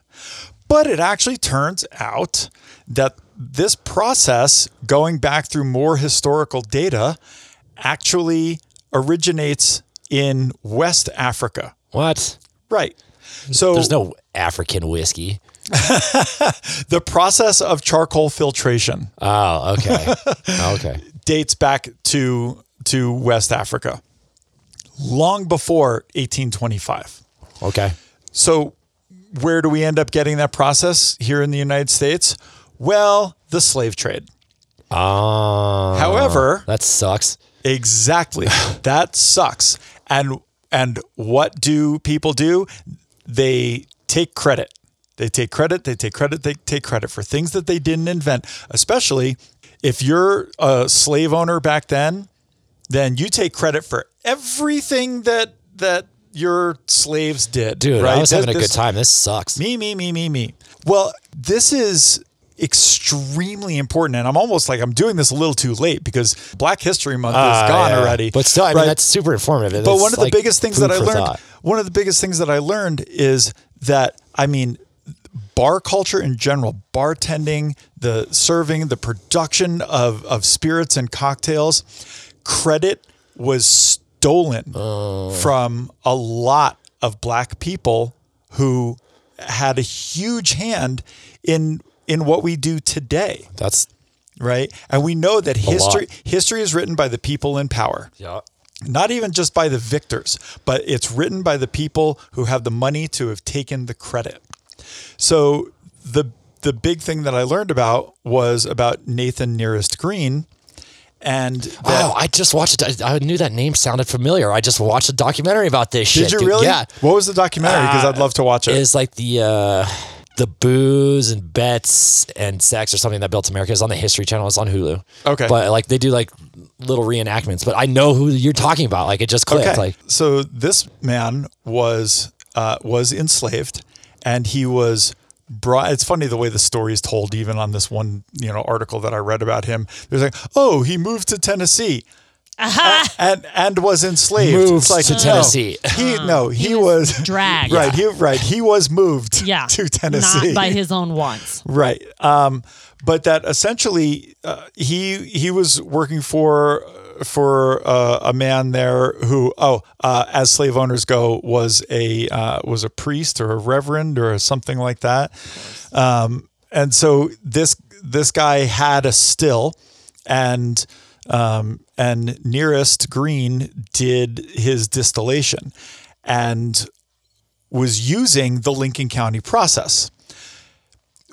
But it actually turns out that this process, going back through more historical data, actually originates in West Africa. What? Right. So there's no African whiskey. The process of charcoal filtration. Oh, okay. Okay. Dates back to West Africa, long before 1825. Okay. So where do we end up getting that process here in the United States? Well, the slave trade. However, that sucks. Exactly. That sucks. And what do people do? They take credit. They take credit for things that they didn't invent. Especially if you're a slave owner back then you take credit for everything that your slaves did. Dude, right? I was having a good time. This sucks. Me. Well, this is extremely important, and I'm almost like I'm doing this a little too late because Black History Month is gone already. But still, I mean, that's super informative. But it's one of the biggest things that I learned is that, I mean, bar culture in general, bartending, the serving, the production of spirits and cocktails, credit was stolen from a lot of Black people who had a huge hand in what we do today. That's right. And we know that history is written by the people in power. Yeah. Not even just by the victors, but it's written by the people who have the money to have taken the credit. So the big thing that I learned about was about Nathan Nearest Green. And wow, I just watched it. I knew that name sounded familiar. I just watched a documentary about this shit. Did you really? Yeah. What was the documentary? Because I'd love to watch it. It's like the booze and bets and sex or something that built America. It's on the History Channel. It's on Hulu. Okay. But like they do like little reenactments, but I know who you're talking about. Like it just clicked. Okay. Like, so this man was enslaved and he was brought. It's funny the way the story is told, even on this one, article that I read about him. There's like, oh, he moved to Tennessee. Uh-huh. And was enslaved. Moved it's like, to Tennessee. He was dragged. Right. Yeah. He was moved to Tennessee. Not by his own wants. Right. But that essentially he was working for a man there who as slave owners go was a priest or a reverend or something like that. And so this guy had a still and Nearest Green did his distillation and was using the Lincoln County process.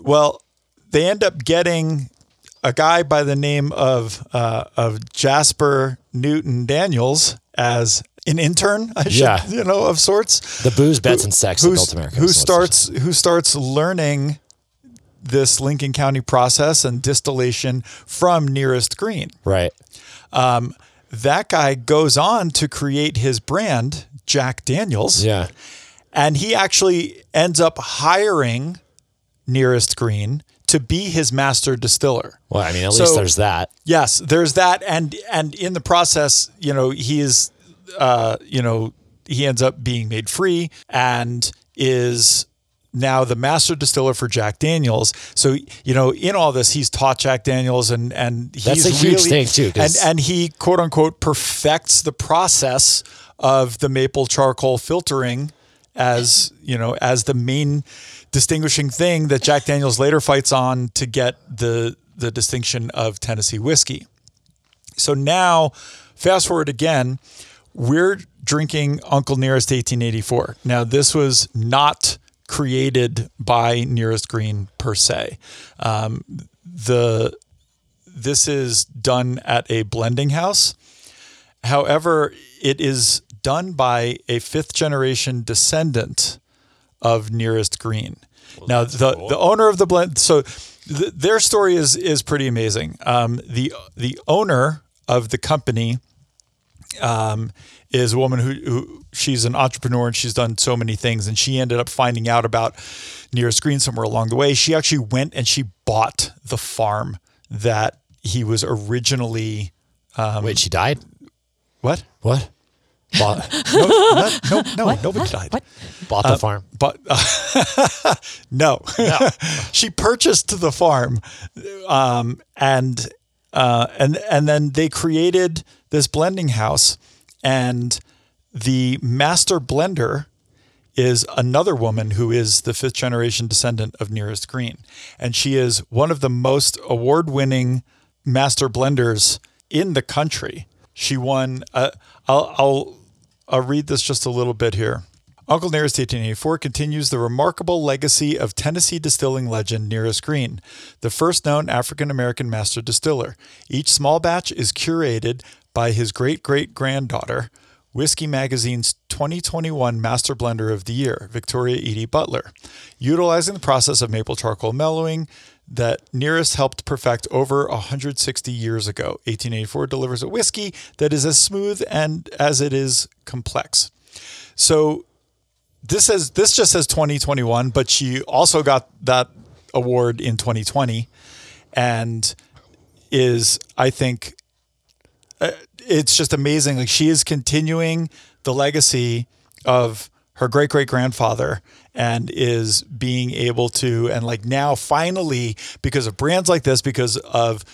Well, they end up getting a guy by the name of Jasper Newton Daniels as an intern, of sorts. The booze, bets, and sex of America. Who starts learning this Lincoln County process and distillation from Nearest Green. Right. That guy goes on to create his brand, Jack Daniel's. Yeah. And he actually ends up hiring Nearest Green to be his master distiller. Well, I mean, at least there's that. Yes, there's that. And in the process, he is, he ends up being made free and is now the master distiller for Jack Daniel's. So, in all this, he's taught Jack Daniel's and he's that's a huge thing too. And he, quote unquote, perfects the process of the maple charcoal filtering as the main distinguishing thing that Jack Daniel's later fights on to get the distinction of Tennessee whiskey. So now, fast forward again, we're drinking Uncle Nearest 1884. Now, this was not created by Nearest Green per se. This is done at a blending house. However, it is done by a fifth generation descendant of Nearest Green. Well, now the owner of the blend. So their story is pretty amazing. The owner of the company is a woman who she's an entrepreneur and she's done so many things. And she ended up finding out about Nearest Green somewhere along the way. She actually went and she bought the farm that he was originally. Wait, she died? What? Nobody died. What? Bought the farm. No. She purchased the farm, and then they created this blending house, and the master blender is another woman who is the fifth generation descendant of Nearest Green, and she is one of the most award-winning master blenders in the country. She won. I'll read this just a little bit here. Uncle Nearest 1884 continues the remarkable legacy of Tennessee distilling legend Nearest Green, the first known African-American master distiller. Each small batch is curated by his great-great-granddaughter, Whiskey Magazine's 2021 Master Blender of the Year, Victoria Edie Butler, utilizing the process of maple charcoal mellowing that Nearest helped perfect over 160 years ago. 1884 delivers a whiskey that is as smooth and as it is complex. So this just says 2021, but she also got that award in 2020, and is, I think, it's just amazing. Like, she is continuing the legacy of her great-great-grandfather, and is being able to, and like now finally, because of brands like this, because of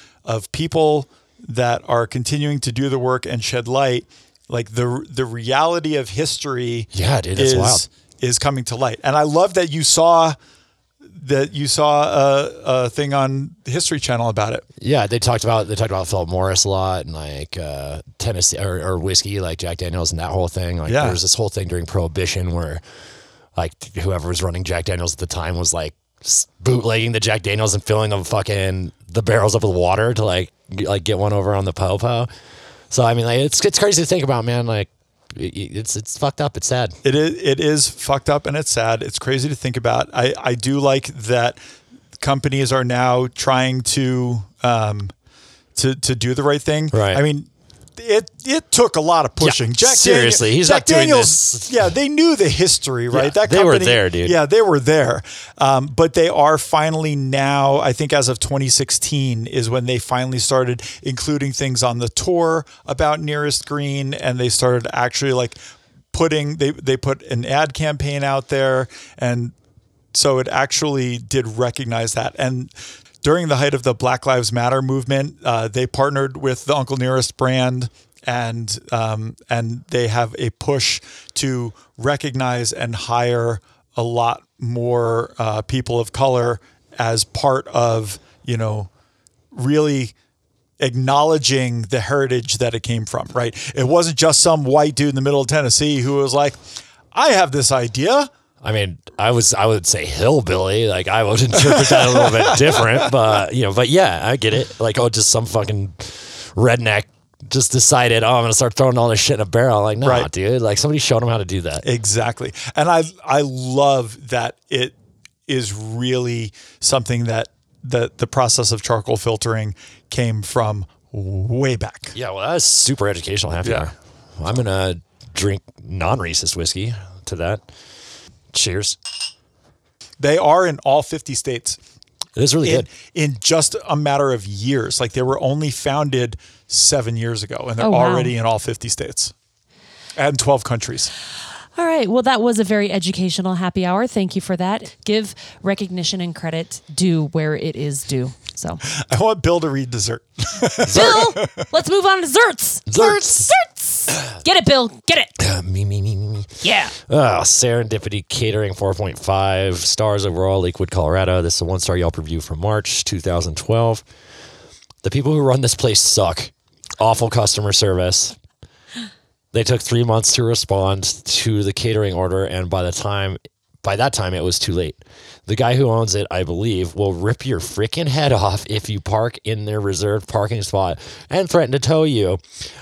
people that are continuing to do the work and shed light, like the reality of history, it's wild, is coming to light. And I love that you saw a thing on the History Channel about it. Yeah, they talked about Philip Morris a lot, and like Tennessee or whiskey, like Jack Daniel's, and that whole thing. Like, there was this whole thing during Prohibition where like whoever was running Jack Daniel's at the time was like bootlegging the Jack Daniel's and filling them fucking the barrels up with water to like get one over on the po-po. So I mean, like, it's crazy to think about, man. Like, it's fucked up. It's sad. It is fucked up, and it's sad. It's crazy to think about. I do like that companies are now trying to do the right thing. Right. I mean, it took a lot of pushing. Yeah, Jack, seriously, Daniel, he's Jack not doing Daniels, this. Yeah, they knew the history, right? Yeah, that company, they were there, dude. Yeah, they were there. But they are finally now, I think as of 2016 is when they finally started including things on the tour about Nearest Green, and they started actually like they put an ad campaign out there, and so it actually did recognize that. And during the height of the Black Lives Matter movement, they partnered with the Uncle Nearest brand, and they have a push to recognize and hire a lot more people of color as part of, you know, really acknowledging the heritage that it came from, right? It wasn't just some white dude in the middle of Tennessee who was like, I have this idea. I mean, I would say hillbilly. Like, I would interpret that a little bit different, but yeah, I get it. Like, oh, just some fucking redneck just decided, oh, I'm going to start throwing all this shit in a barrel. Like, nah, dude, like somebody showed him how to do that. Exactly. And I love that it is really something that the process of charcoal filtering came from way back. Yeah. Well, that's super educational. I'm going to drink non-racist whiskey to that. Cheers. They are in all 50 states. It is really good. In just a matter of years. Like, they were only founded 7 years ago, and they're already in all 50 states and 12 countries. All right. Well, that was a very educational happy hour. Thank you for that. Give recognition and credit due where it is due. So I want Bill to read dessert. Bill, let's move on to desserts. Desserts. Get it, Bill. Get it. Me. Yeah. Serendipity Catering, 4.5 stars overall, Lakewood, Colorado. This is a 1-star Yelp review from March 2012. The people who run this place suck. Awful customer service. They took 3 months to respond to the catering order, and by that time, it was too late. The guy who owns it, I believe, will rip your freaking head off if you park in their reserved parking spot and threaten to tow you.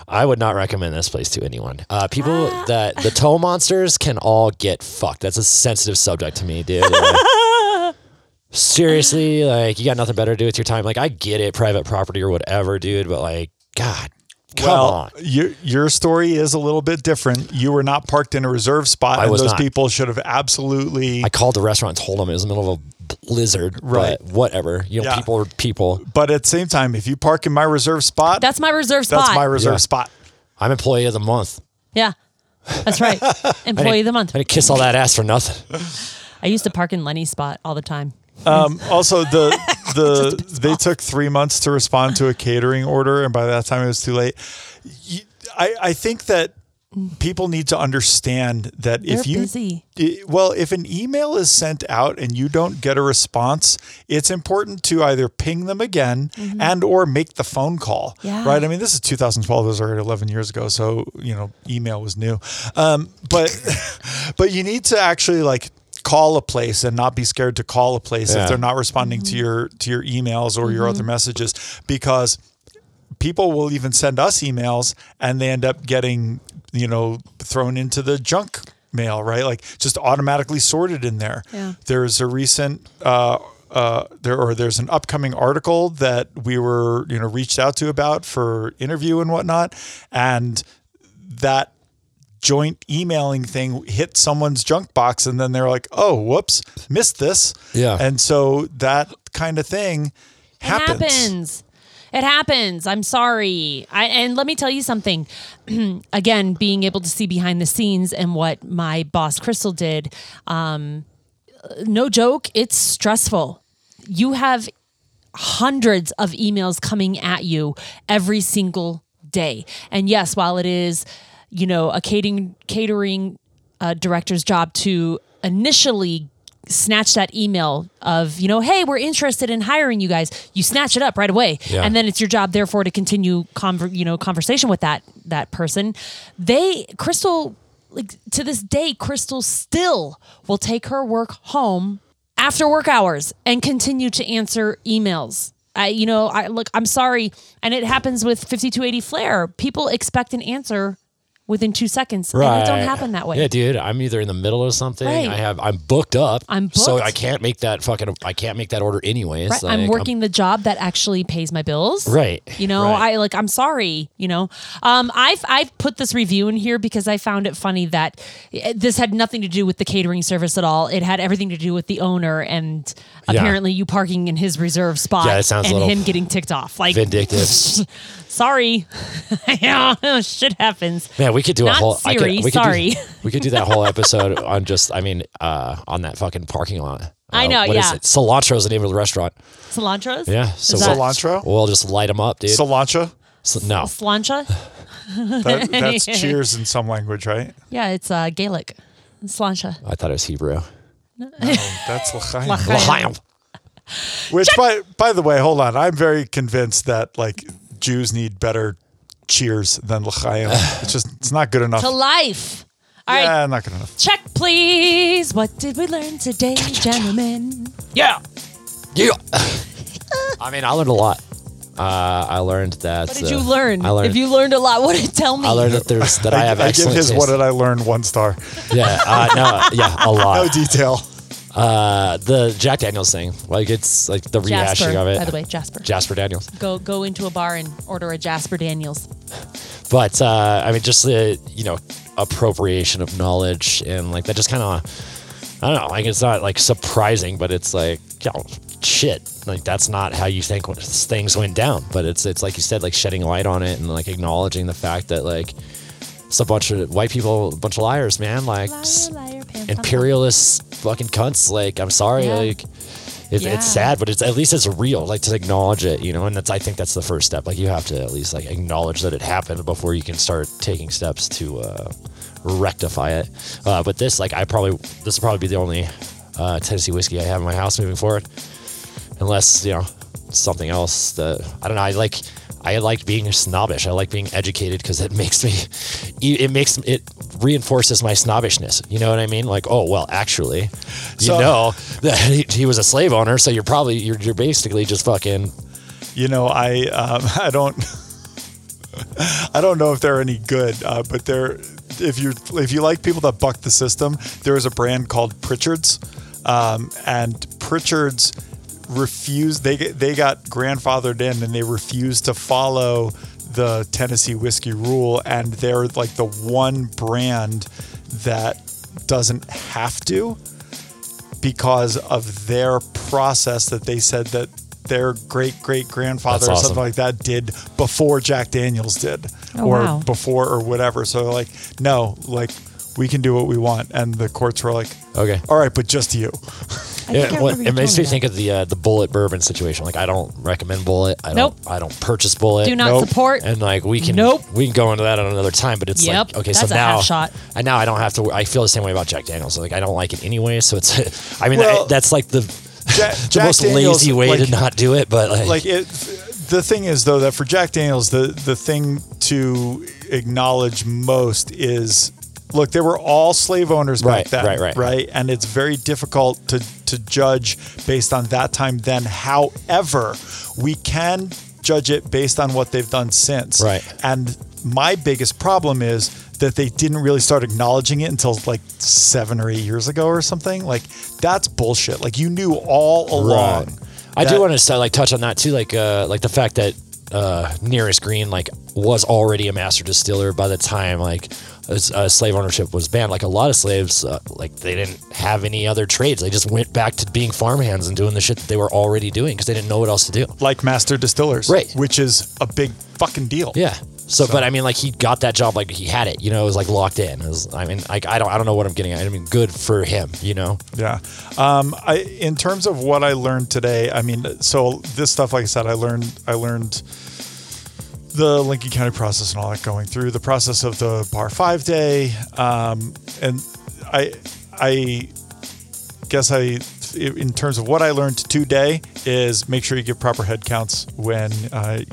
I would not recommend this place to anyone. People that the tow monsters can all get fucked. That's a sensitive subject to me, dude. Like, seriously, like, you got nothing better to do with your time. Like, I get it, private property or whatever, dude, but like, God. Come on. Your story is a little bit different. You were not parked in a reserve spot, and those people should have absolutely... I called the restaurant and told them it was in the middle of a blizzard, right? But whatever. You know, people are people. But at the same time, if you park in my reserve spot... That's my reserve spot. I'm employee of the month. Yeah, that's right. Employee of the month. I didn't kiss all that ass for nothing. I used to park in Lenny's spot all the time. Also, they took 3 months to respond to a catering order, and by that time it was too late. I think that people need to understand that if an email is sent out and you don't get a response, it's important to either ping them again and or make the phone call. Yeah. Right? I mean, this is 2012. It was already 11 years ago, so you know, email was new. But you need to actually like call a place and not be scared to call a place if they're not responding to your emails or your other messages, because people will even send us emails and they end up getting, you know, thrown into the junk mail, right? Like just automatically sorted in there. Yeah. There's a recent there's an upcoming article that we were, you know, reached out to about for interview and whatnot, and that joint emailing thing hit someone's junk box, and then they're like, oh, whoops, missed this. Yeah. And so that kind of thing happens. It happens. I'm sorry. And let me tell you something. Again, being able to see behind the scenes and what my boss Crystal did, no joke, it's stressful. You have hundreds of emails coming at you every single day. And yes, while it is, you know, a catering director's job to initially snatch that email of, you know, hey, we're interested in hiring you guys. You snatch it up right away. Yeah. And then it's your job, therefore, to continue conversation with that person. Crystal, like to this day, Crystal still will take her work home after work hours and continue to answer emails. I'm sorry. And it happens with 5280 Flair. People expect an answer within 2 seconds. Right. And it don't happen that way. Yeah, dude. I'm either in the middle of something. Right. I'm booked up. So I can't make that order anyways. Right. Like, I'm working the job that actually pays my bills. Right. You know, right. I'm sorry, you know. I've put this review in here because I found it funny that this had nothing to do with the catering service at all. It had everything to do with the owner and apparently you parking in his reserve spot and him getting ticked off. Like vindictive. Sorry. Shit happens. Man, we could do we could do that whole episode on on that fucking parking lot. I know, is it? Cilantro is the name of the restaurant. Cilantro's? Yeah. So Cilantro? We'll just light them up, dude. Slancha? No. Slancha? That's cheers in some language, right? Yeah, it's Gaelic. Slancha. I thought it was Hebrew. No, that's L'chaim. L'chaim. Which, by the way, hold on. I'm very convinced that, Jews need better cheers than L'chaim. It's not good enough. To life. All right. Yeah, not good enough. Check, please. What did we learn today, gentlemen? Yeah. Yeah. I learned a lot. I learned that. What did you learn? If you learned a lot, what did you tell me? I learned that I have excellent taste. I give his what did I learn 1 star. Yeah. A lot. No detail. The Jack Daniel's thing, it's the rehashing of it. By the way, Jasper Daniel's. Go into a bar and order a Jasper Daniel's. But just the appropriation of knowledge and that just kind of I don't know. It's not surprising, but it's shit. That's not how you think things went down. But it's like you said, shedding light on it and acknowledging the fact that it's a bunch of white people, a bunch of liars, man. Liar, imperialist fucking cunts. I'm sorry. Yeah. It's sad, but at least it's real. To acknowledge it, and I think that's the first step. You have to at least acknowledge that it happened before you can start taking steps to rectify it. But this, this will probably be the only Tennessee whiskey I have in my house moving forward, unless something else that I don't know. I like being snobbish. I like being educated because it reinforces my snobbishness. You know what I mean? You know that he was a slave owner, so you're basically just fucking. I don't know if they're any good, but they're if you like people that buck the system, there is a brand called Pritchard's, and Pritchard's refused. They got grandfathered in, and they refused to follow the Tennessee whiskey rule. And they're the one brand that doesn't have to, because of their process that they said that their great grandfather or something like that did before Jack Daniel's did, before or whatever. So they're no, we can do what we want, and the courts were okay, all right, but just you. It makes me think of the Bullet bourbon situation. I don't recommend Bullet. I don't purchase Bullet. Do not support. And we can go into that at another time. But it's okay. That's so now a half shot. And now I don't have to. I feel the same way about Jack Daniel's. I don't like it anyway. So it's. That's the Jack most Daniels, lazy way to not do it. But the thing is though that for Jack Daniel's, the thing to acknowledge most is. Look, they were all slave owners back then, right? And it's very difficult to judge based on that time then. However, we can judge it based on what they've done since. Right. And my biggest problem is that they didn't really start acknowledging it until 7 or 8 years ago or something. That's bullshit. You knew all along. Right. I do want to touch on that too, the fact that Nearest Green was already a master distiller by the time slave ownership was banned. Like a lot of slaves, like they didn't have any other trades. They just went back to being farmhands and doing the shit that they were already doing because they didn't know what else to do. Like master distillers, right? Which is a big fucking deal. Yeah. So, but I mean, like he got that job, like he had it, you know, it was like locked in. It was, I mean, like I don't know what I'm getting at. I mean, good for him, you know? Yeah. In terms of what I learned today, I mean, so this stuff, like I said, I learned the Lincoln County process and all that, going through the process of the Bar 5 day. And I guess in terms of what I learned today is make sure you get proper head counts when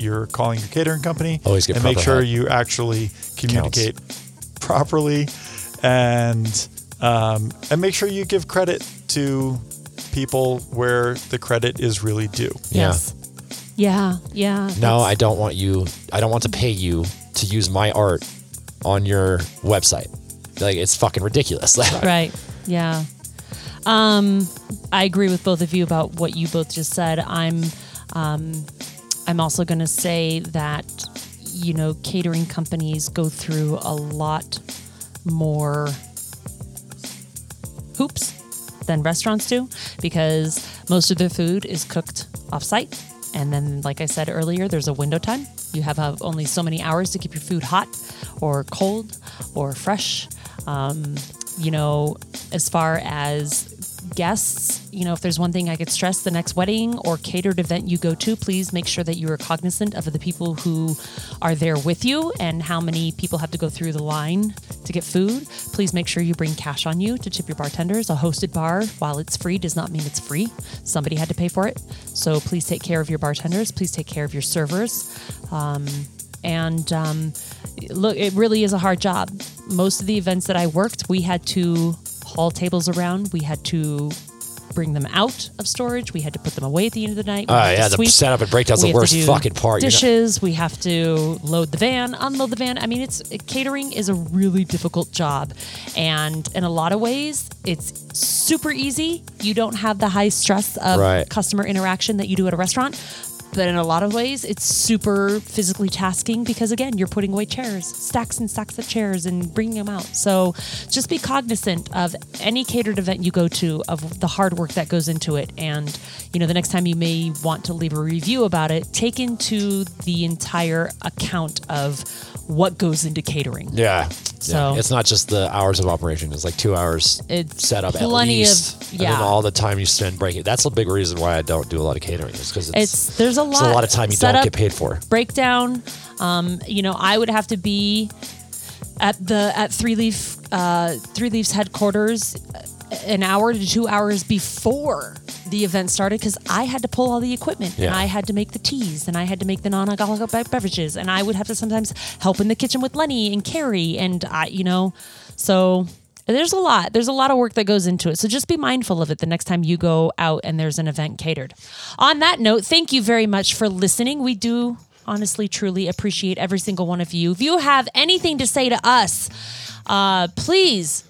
you're calling your catering company. Always get and make sure you actually communicate properly, and make sure you give credit to people where the credit is really due. Yeah. Yes. Yeah. Yeah. No, I don't want to pay you to use my art on your website. Like, it's fucking ridiculous. Right. Yeah. I agree with both of you about what you both just said. I'm also going to say that, you know, catering companies go through a lot more hoops than restaurants do because most of their food is cooked offsite. And then, like I said earlier, there's a window time. You have only so many hours to keep your food hot or cold or fresh. You know, as far as guests, you know, if there's one thing I could stress, the next wedding or catered event you go to, please make sure that you are cognizant of the people who are there with you and how many people have to go through the line to get food. Please make sure you bring cash on you to tip your bartenders. A hosted bar, while it's free, does not mean it's free. Somebody had to pay for it. So please take care of your bartenders. Please take care of your servers. Look, it really is a hard job. Most of the events that I worked, we had to haul tables around. We had to bring them out of storage. We had to put them away at the end of the night. The setup and breakdown's the worst fucking part. Dishes. We have to load the van, unload the van. I mean, catering is a really difficult job, and in a lot of ways, it's super easy. You don't have the high stress of customer interaction that you do at a restaurant. But in a lot of ways, it's super physically tasking because, again, you're putting away chairs, stacks and stacks of chairs and bringing them out. So just be cognizant of any catered event you go to, of the hard work that goes into it. And, you know, the next time you may want to leave a review about it, take into the entire account of what goes into catering. Yeah. So yeah. It's not just the hours of operation. It's like 2 hours set up at least. And all the time you spend breaking. That's a big reason why I don't do a lot of catering, is because there's a lot of time you don't get paid for. Breakdown. You know, I would have to be at Three Leaf's headquarters an hour to 2 hours before the event started because I had to pull all the equipment and I had to make the teas and I had to make the non-alcoholic beverages and I would have to sometimes help in the kitchen with Lenny and Carrie and I, you know, so there's a lot. There's a lot of work that goes into it. So just be mindful of it the next time you go out and there's an event catered. On that note, thank you very much for listening. We do honestly, truly appreciate every single one of you. If you have anything to say to us, please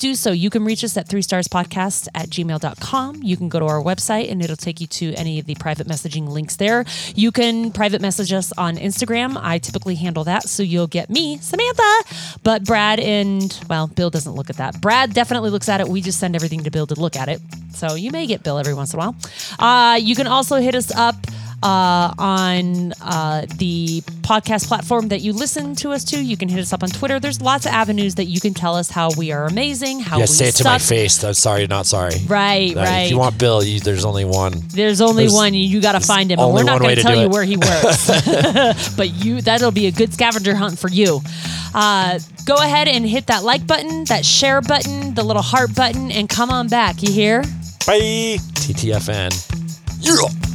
do so. You can reach us at 3starspodcast@gmail.com. You can go to our website and it'll take you to any of the private messaging links there. You can private message us on Instagram. I typically handle that, so you'll get me, Samantha. But Brad and, well, Bill doesn't look at that. Brad definitely looks at it. We just send everything to Bill to look at it. So you may get Bill every once in a while. You can also hit us up on the podcast platform that you listen to us to. You can hit us up on Twitter. There's lots of avenues that you can tell us how we are amazing, how we say it suck. To my face. I'm sorry, not sorry. Right. If you want Bill, there's only one. There's only one. You got to find him. And we're not going to tell you where he works. But that'll be a good scavenger hunt for you. Go ahead and hit that like button, that share button, the little heart button, and come on back. You hear? Bye. TTFN. Yeah.